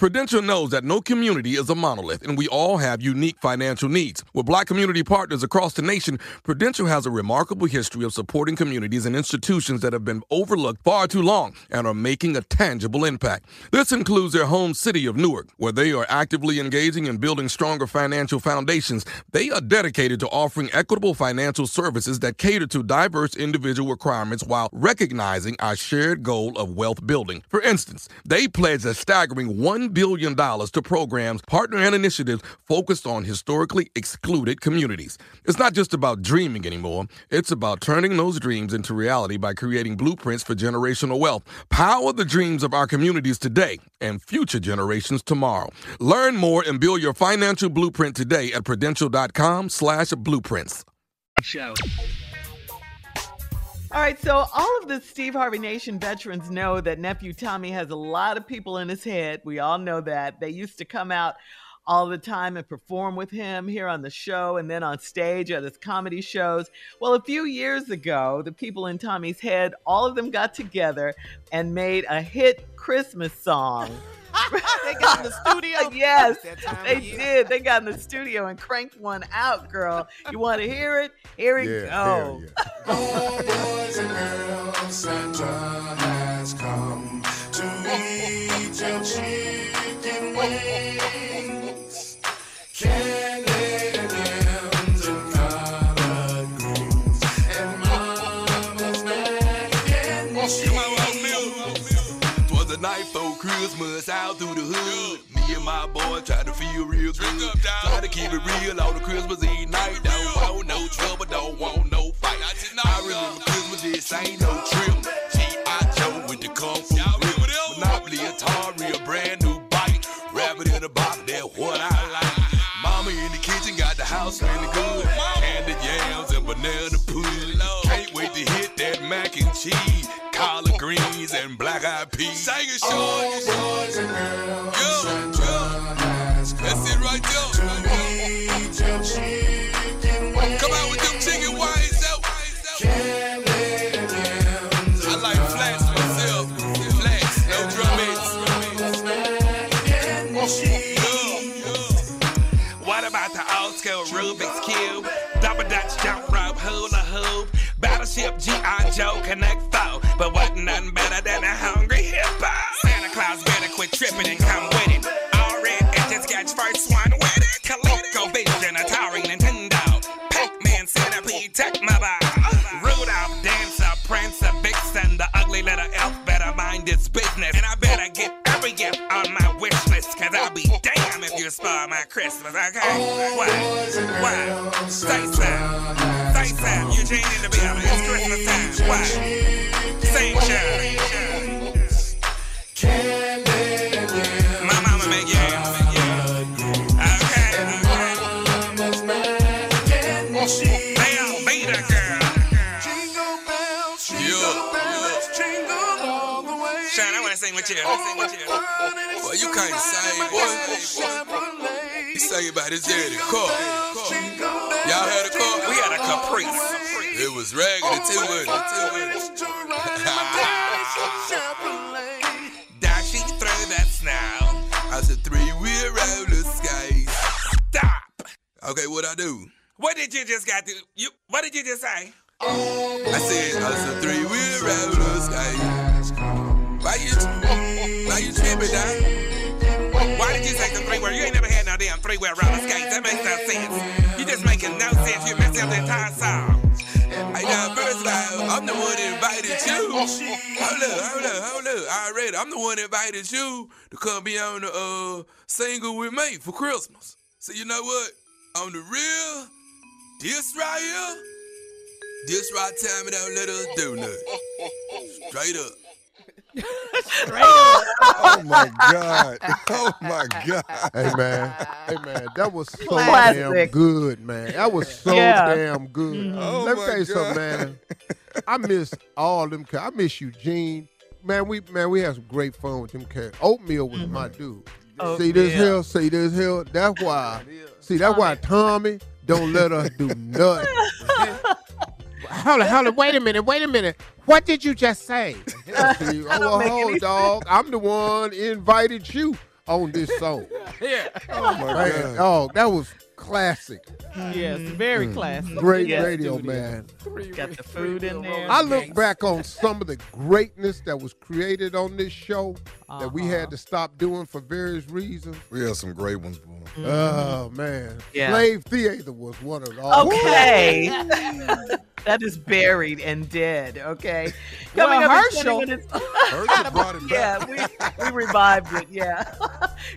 Prudential knows that no community is a monolith, and we all have unique financial needs. With Black community partners across the nation, Prudential has a remarkable history of supporting communities and institutions that have been overlooked far too long and are making a tangible impact. This includes their home city of Newark, where they are actively engaging in building stronger financial foundations. They are dedicated to offering equitable financial services that cater to diverse individual requirements while recognizing our shared goal of wealth building. For instance, they pledged a staggering one billion dollars to programs, partner, and initiatives focused on historically excluded communities. It's not just about dreaming anymore. It's about turning those dreams into reality by creating blueprints for generational wealth. Power the dreams of our communities today and future generations tomorrow. Learn more and build your financial blueprint today at Prudential.com slash blueprints. Show. All right, so all of the Steve Harvey Nation veterans know that Nephew Tommy has a lot of people in his head. We all know that. They used to come out all the time and perform with him here on the show and then on stage at his comedy shows. Well, a few years ago, the people in Tommy's head, all of them got together and made a hit Christmas song. They got in the studio. Yes, they did. They got in the studio and cranked one out, girl. You want to hear it? Here we yeah, go. Yeah. Oh, boys and girls, Santa has come to eat your chicken wings. Can Christmas out through the hood. Me and my boy try to feel real good. Up, try to keep it real all the Christmas Eve night. Don't want no trouble, don't want no fight. I remember Christmas, this ain't no trip. G I. Joe with the Kung Fu grip. Monopoly, Atari, a brand new bike. Wrap it in a bottle, that's what I like. Mama in the kitchen got the house really good. And the yams and banana pudding. Can't wait to hit that mac and cheese. Collard greens and black-eyed peas. Sing it short. Oh, boys and girls, yeah. That's it right there. To eat your chicken wings. Come out with them chicken wings. Can't let it down. I like flats myself. Flats, no drummets. What about the Oscar Rubik's Cube? Double Dutch jump rope, hula hoop. Battleship G I. Joe, Connect Four. But what nothing better than a hungry hip-hop. Santa Claus better quit tripping and come with it. All red edges catch first one with it. Calico Vision, Atari, Nintendo. Pac-Man, Centipede, Tecmobile. Rudolph, Dancer, Prince, Vixen. The ugly little elf better mind its business. And I better get every gift on my wish list. Cause I'll be damned if you spoil my Christmas, okay? What? What? Stay sad. Say time, you change in the building, it's Christmas time. Why? Same child. Can't let it down. My mama make yams. Okay, okay. Mama's mad and she. They'll be the girl. Jingle bells, jingle bells, jingle all the way. Shine, I want to sing with you. Sing with you. Boy, you can't sing, boy. You sing about this here, the car. Y'all had a car? We had a Caprice. It was raggedy too, wasn't it? Doc, she throw that snow. I said three-wheel roller skates. Stop. Okay, what I do? What did you just got to? You? What did you just say? I said I said three-wheel roller skates. Why you? Why you tripping, Doc? Why did you say the three-wheel? You ain't never had no damn three-wheel roller skates. That makes no sense. Just making no sense, you messed up the entire song. Hey, now, first of all, I'm the one that invited you. Hold up, hold up, hold up. Already, I'm the one that invited you to come be on the uh, single with me for Christmas. So, you know what? On the real, this right here, this right time, it don't let us do nothing. Straight up. Straight up. Oh my God. Oh my God. Hey man. Hey man. That was so Classic. damn good, man. That was so yeah. damn good. Mm-hmm. Oh Let me tell you God. something, man. I miss all them cats. I miss Eugene. Man, we man, we had some great fun with them cats. Oatmeal was mm-hmm. my dude. Oatmeal. See this hill, see this hill. That's why see that's why Tommy don't let us do nothing. Hold on, hold on, wait a minute, wait a minute. What did you just say? See, oh, well, hold dog. I'm the one invited you. on this song. Yeah. Oh, my man, God. Oh, that was classic. Yes, very mm. classic. Great yes, radio, studio. Man. Got the food in there. I look back on some of the greatness that was created on this show uh-huh. that we had to stop doing for various reasons. We had some great ones, boy. Mm-hmm. Oh, man. Yeah. Slave Theater was one of all. Okay. That is buried and dead, okay? Coming well, up Herschel. Minutes... Herschel brought it back. Yeah, we, we revived it, yeah.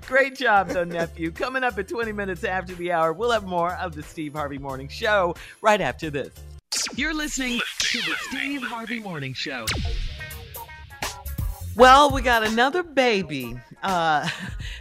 Great job, though, nephew. Coming up at twenty minutes after the hour, we'll have more of the Steve Harvey Morning Show right after this. You're listening to the Steve Harvey Morning Show. Well, we got another baby uh,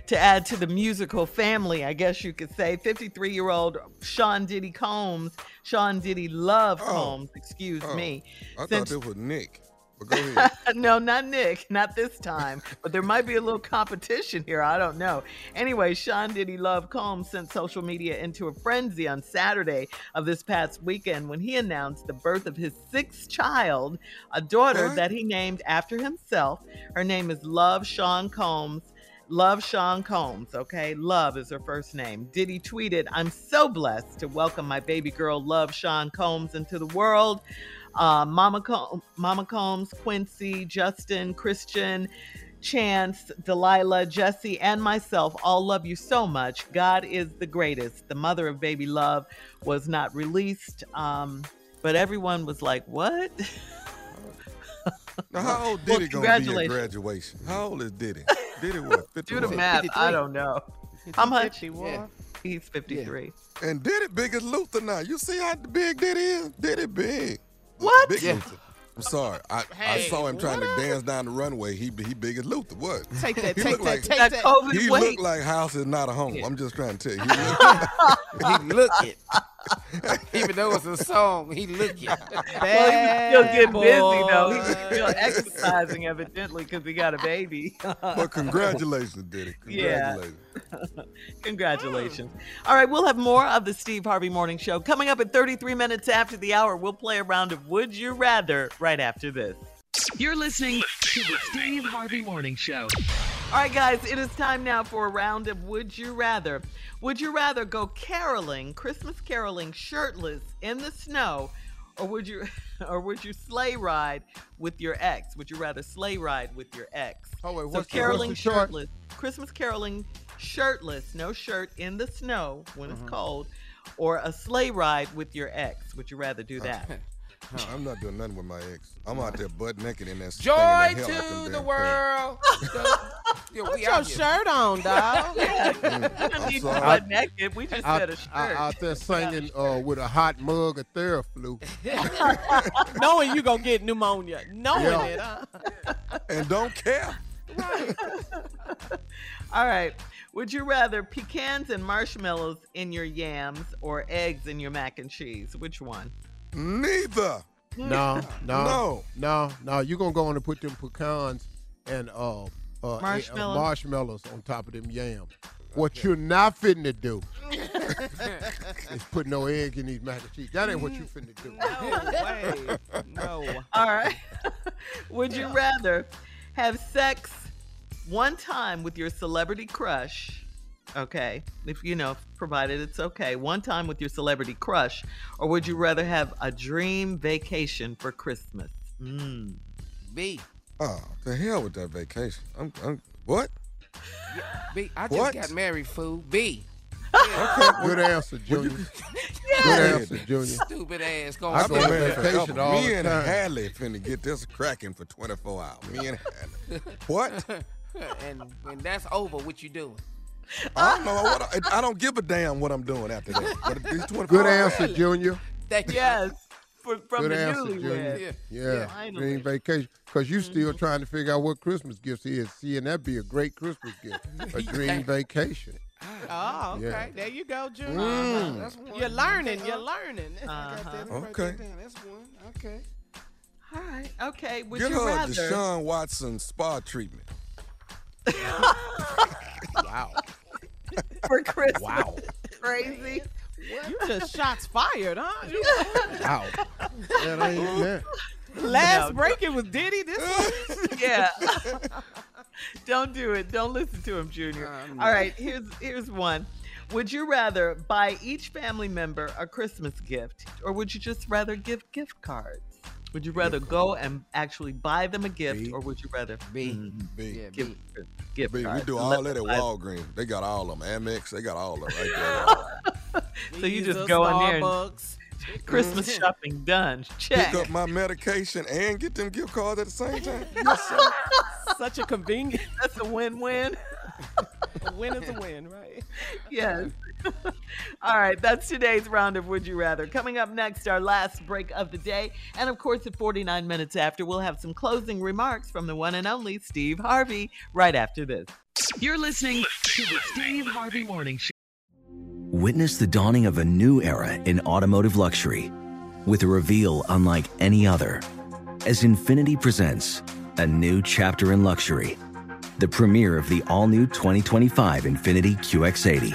to add to the musical family, I guess you could say. fifty-three-year-old Sean Diddy Combs, Sean Diddy Love Combs, oh, excuse oh, me. I Since- thought it was Nick. Go ahead. No, not Nick, not this time. But there might be a little competition here. I don't know. Anyway, Sean Diddy Love Combs sent social media into a frenzy on Saturday of this past weekend when he announced the birth of his sixth child, a daughter what? that he named after himself. Her name is Love Sean Combs. Love Sean Combs, okay? Love is her first name. Diddy tweeted, "I'm so blessed to welcome my baby girl, Love Sean Combs, into the world. Uh, Mama, Com- Mama Combs, Quincy, Justin, Christian, Chance, Delilah, Jesse, and myself all love you so much. God is the greatest." The mother of baby Love was not released, um, but everyone was like, what? Now, how old Diddy well, going to be at graduation? How old is Diddy? Diddy was fifty-one. Do the math. fifty-three. I don't know. How much? Yeah. He's fifty-three. Yeah. And Diddy big as Luther now. You see how big Diddy is? Diddy big. What? Big yeah. Luther. I'm sorry. I, hey, I saw him trying to dance down the runway. He he big as Luther. What? Take that. He take that. Like, take that COVID He weight. Looked like House Is Not a Home. Yeah. I'm just trying to tell you. He looked it. Even though it's a song, he looked it. Bad well, he was still getting boy. busy, though. He's still exercising, evidently, because he got a baby. But congratulations, Diddy. Congratulations. Yeah. Congratulations. Mm. All right, we'll have more of the Steve Harvey Morning Show. Coming up at thirty-three minutes after the hour, we'll play a round of Would You Rather right after this. You're listening to the Steve Harvey Morning Show. All right, guys, it is time now for a round of Would You Rather. Would you rather go caroling, Christmas caroling, shirtless in the snow, or would you or would you sleigh ride with your ex? Would you rather sleigh ride with your ex? Oh, wait, what's so caroling the, what's the shirtless, Christmas caroling shirtless, no shirt in the snow when mm-hmm. it's cold, or a sleigh ride with your ex? Would you rather do that? Okay. Huh, I'm not doing nothing with my ex. I'm out there butt naked in that. Joy that to the world. Yeah, put your shirt on, dog. Yeah. Mm, we don't need butt naked. We just I, said a shirt. I, I, out there singing uh, with a hot mug of Theraflu. Knowing you gonna get pneumonia. Knowing yeah. it, huh? And don't care. Right. All right. Would you rather pecans and marshmallows in your yams or eggs in your mac and cheese? Which one? Neither. No, no, no, no, no. You're going to go on and put them pecans and uh, uh, marshmallows. Uh, marshmallows on top of them yams. What okay. you're not fitting to do is put no egg in these mac and cheese. That ain't what you finna do. No way. No. All right. Would you rather have sex one time with your celebrity crush? Okay, if you know, provided it's okay. One time with your celebrity crush, or would you rather have a dream vacation for Christmas? Mm. B. Oh, the hell with that vacation. I'm, I'm what? Yeah, B. I just what? got married, fool. B. Yeah. Okay, good answer, Junior. Yes. Good answer, Junior. Stupid ass. Going I go on vacation all Me the and time. Hallie finna get this cracking for twenty-four hours. Me and Hallie. What? And when that's over, what you doing? I don't know. What I, I don't give a damn what I'm doing after that. But good answer, really? Junior. That, yes, for, from good the newlywed. Yeah, yeah. yeah. Dream vacation. Because you still mm-hmm. trying to figure out what Christmas gift is. See, and that'd be a great Christmas gift. A dream vacation. Oh, okay. Yeah. There you go, Junior. Mm. Uh, that's one. You're learning. You're learning. Uh-huh. That okay. Right that's one. Okay. All right. Okay. Would Give you her rather? Deshaun Watson spa treatment. Wow. For Christmas. Wow. Crazy. What? You just shots fired, huh? Wow. That ain't that. Last no, break, no. it was Diddy. This one? Yeah. Don't do it. Don't listen to him, Junior. Um, All right, here's here's one. Would you rather buy each family member a Christmas gift, or would you just rather give gift cards? Would you rather go and actually buy them a gift, B. or would you rather be yeah, give gift B. cards? We do all that at Walgreens. They got all of them. Amex, they got all of them. Right there. So you just go in there and Christmas mm-hmm. shopping done. Check. Pick up my medication and get them gift cards at the same time. Yes, sir. Such a convenience. That's a win-win. A win is a win, right? Yes. All right, that's today's round of Would You Rather. Coming up next, our last break of the day. And, of course, at forty-nine minutes after, we'll have some closing remarks from the one and only Steve Harvey right after this. You're listening to the Steve Harvey Morning Show. Witness the dawning of a new era in automotive luxury with a reveal unlike any other as Infiniti presents a new chapter in luxury, the premiere of the all-new twenty twenty-five Infiniti Q X eighty.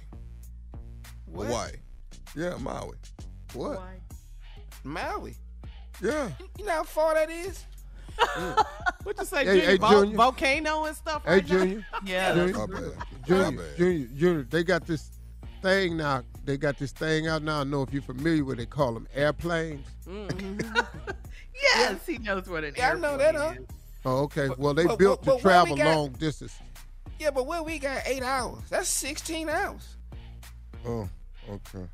What? Hawaii. Yeah, Maui. What? Hawaii. Maui. Yeah. You know how far that is? Mm. What you say, hey, Junior? Hey, Vol- Junior? Volcano and stuff right Hey, Junior. Now? Yeah. Junior. My bad. Junior, My bad. Junior, Junior, they got this thing now. They got this thing out now. I know if you're familiar with it, they call them airplanes. Mm-hmm. Yes, he knows what an yeah, airplane is. I know that, huh? Oh, okay. But, well, they but, built but, to but travel got, long distances. Yeah, but where we got eight hours. That's sixteen hours. Oh, okay.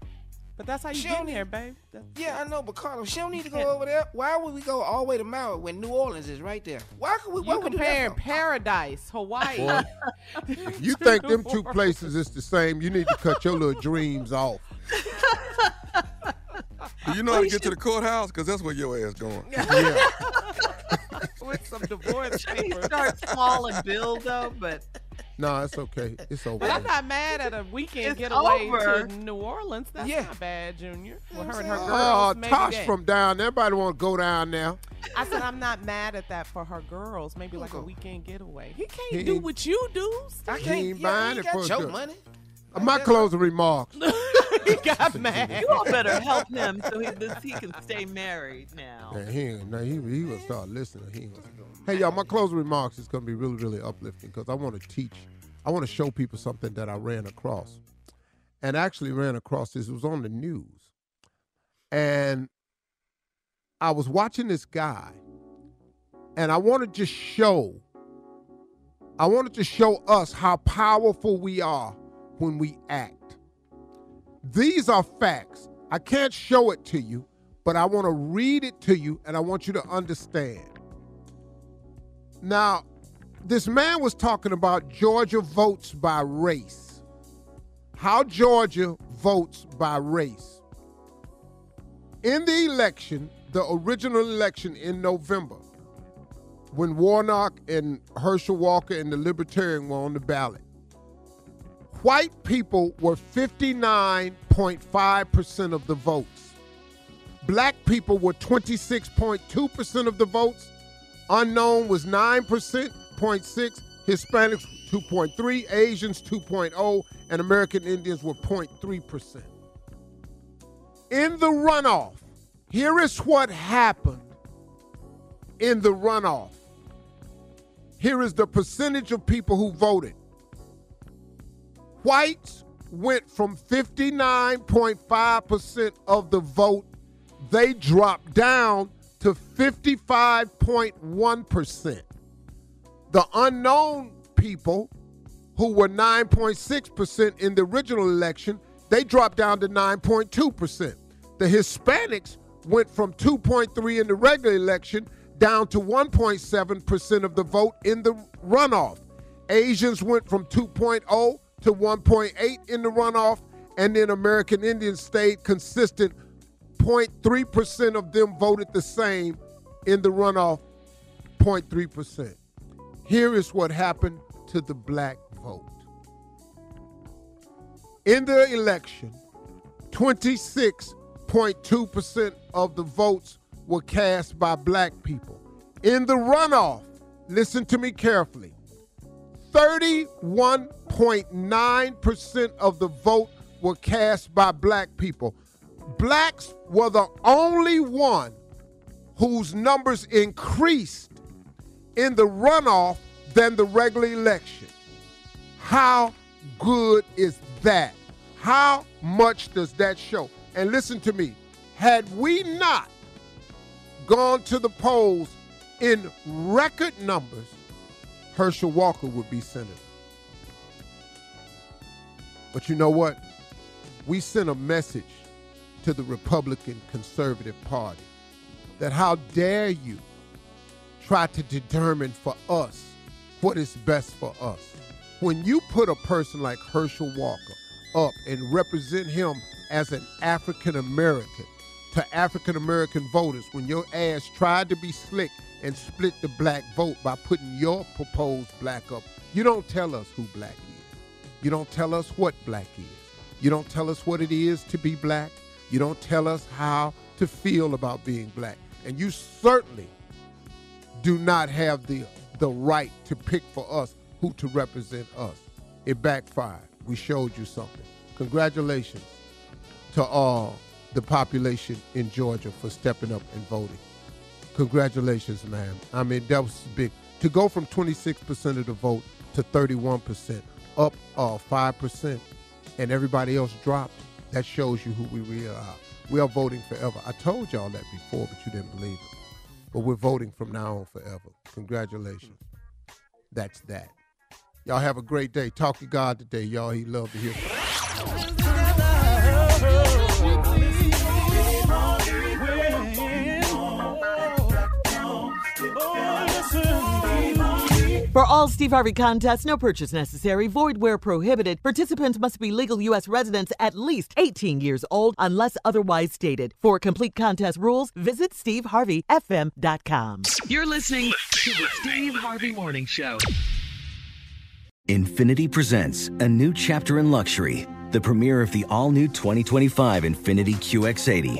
But that's how you she get in there, babe. That's yeah, it. I know, but Carlos, she don't need to go over there. Why would we go all the way to Maui when New Orleans is right there? Why could we? You're comparing paradise, Hawaii. Boy, you think them two places is the same? You need to cut your little dreams off. Do you know how to get to the courthouse? Because that's where your ass going. Yeah. With some divorce papers. Start small and build though, but... No, it's okay. It's over. But I'm not mad at a weekend it's getaway over. To New Orleans. That's yeah. not bad, Junior. Well, her and her girls. Oh, maybe Tosh that. From down there. Everybody want to go down now. I said I'm not mad at that for her girls. Maybe like a weekend getaway. He can't he do what you do. Steve. I can't. He ain't yeah, he got your money. Like my closing remarks. He got mad. You all better help him so he, this, he can stay married now. Man, he now he, he will start listening. He will. Hey, y'all, my closing remarks is going to be really, really uplifting because I want to teach. I want to show people something that I ran across. And actually ran across this. It was on the news. And I was watching this guy. And I wanted to show, I wanted to show us how powerful we are when we act. These are facts. I can't show it to you, but I want to read it to you and I want you to understand. Now, this man was talking about Georgia votes by race. How Georgia votes by race. In the election, the original election in November, when Warnock and Herschel Walker and the Libertarian were on the ballot, white people were fifty-nine point five percent of the votes. Black people were twenty-six point two percent of the votes. Unknown was nine percent, zero point six percent. Hispanics two point three percent, Asians two point zero percent, and American Indians were zero point three percent. In the runoff, here is what happened in the runoff. Here is the percentage of people who voted. Whites went from fifty-nine point five percent of the vote. They dropped down to fifty-five point one percent. The unknown people, who were nine point six percent in the original election, they dropped down to nine point two percent. The Hispanics went from two point three percent in the regular election down to one point seven percent of the vote in the runoff. Asians went from two point zero percent to one point eight percent in the runoff, and then American Indians stayed consistent. zero point three percent of them voted the same in the runoff, zero point three percent. Here is what happened to the black vote. In the election, twenty-six point two percent of the votes were cast by black people. In the runoff, listen to me carefully, thirty-one point nine percent of the vote were cast by black people. Blacks were the only one whose numbers increased in the runoff than the regular election. How good is that? How much does that show? And listen to me, had we not gone to the polls in record numbers, Herschel Walker would be senator. But you know what? We sent a message to the Republican Conservative Party that how dare you try to determine for us what is best for us. When you put a person like Herschel Walker up and represent him as an African-American to African-American voters, when your ass tried to be slick and split the black vote by putting your proposed black up, you don't tell us who black is. You don't tell us what black is. You don't tell us what it is to be black. You don't tell us how to feel about being black. And you certainly do not have the, the right to pick for us who to represent us. It backfired. We showed you something. Congratulations to all the population in Georgia for stepping up and voting. Congratulations, man. I mean, that was big. To go from twenty-six percent of the vote to thirty-one percent, up uh, five percent, and everybody else dropped, that shows you who we really are. We are voting forever. I told y'all that before, but you didn't believe it. But we're voting from now on forever. Congratulations. That's that. Y'all have a great day. Talk to God today, y'all. He loved to hear from you. For all Steve Harvey contests, no purchase necessary, void where prohibited. Participants must be legal U S residents at least eighteen years old unless otherwise stated. For complete contest rules, visit steve harvey f m dot com. You're listening to the Steve Harvey Morning Show. Infiniti presents a new chapter in luxury, the premiere of the all-new twenty twenty-five Infiniti Q X eighty,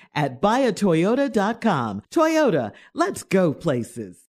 at buy a toyota dot com. Toyota, let's go places.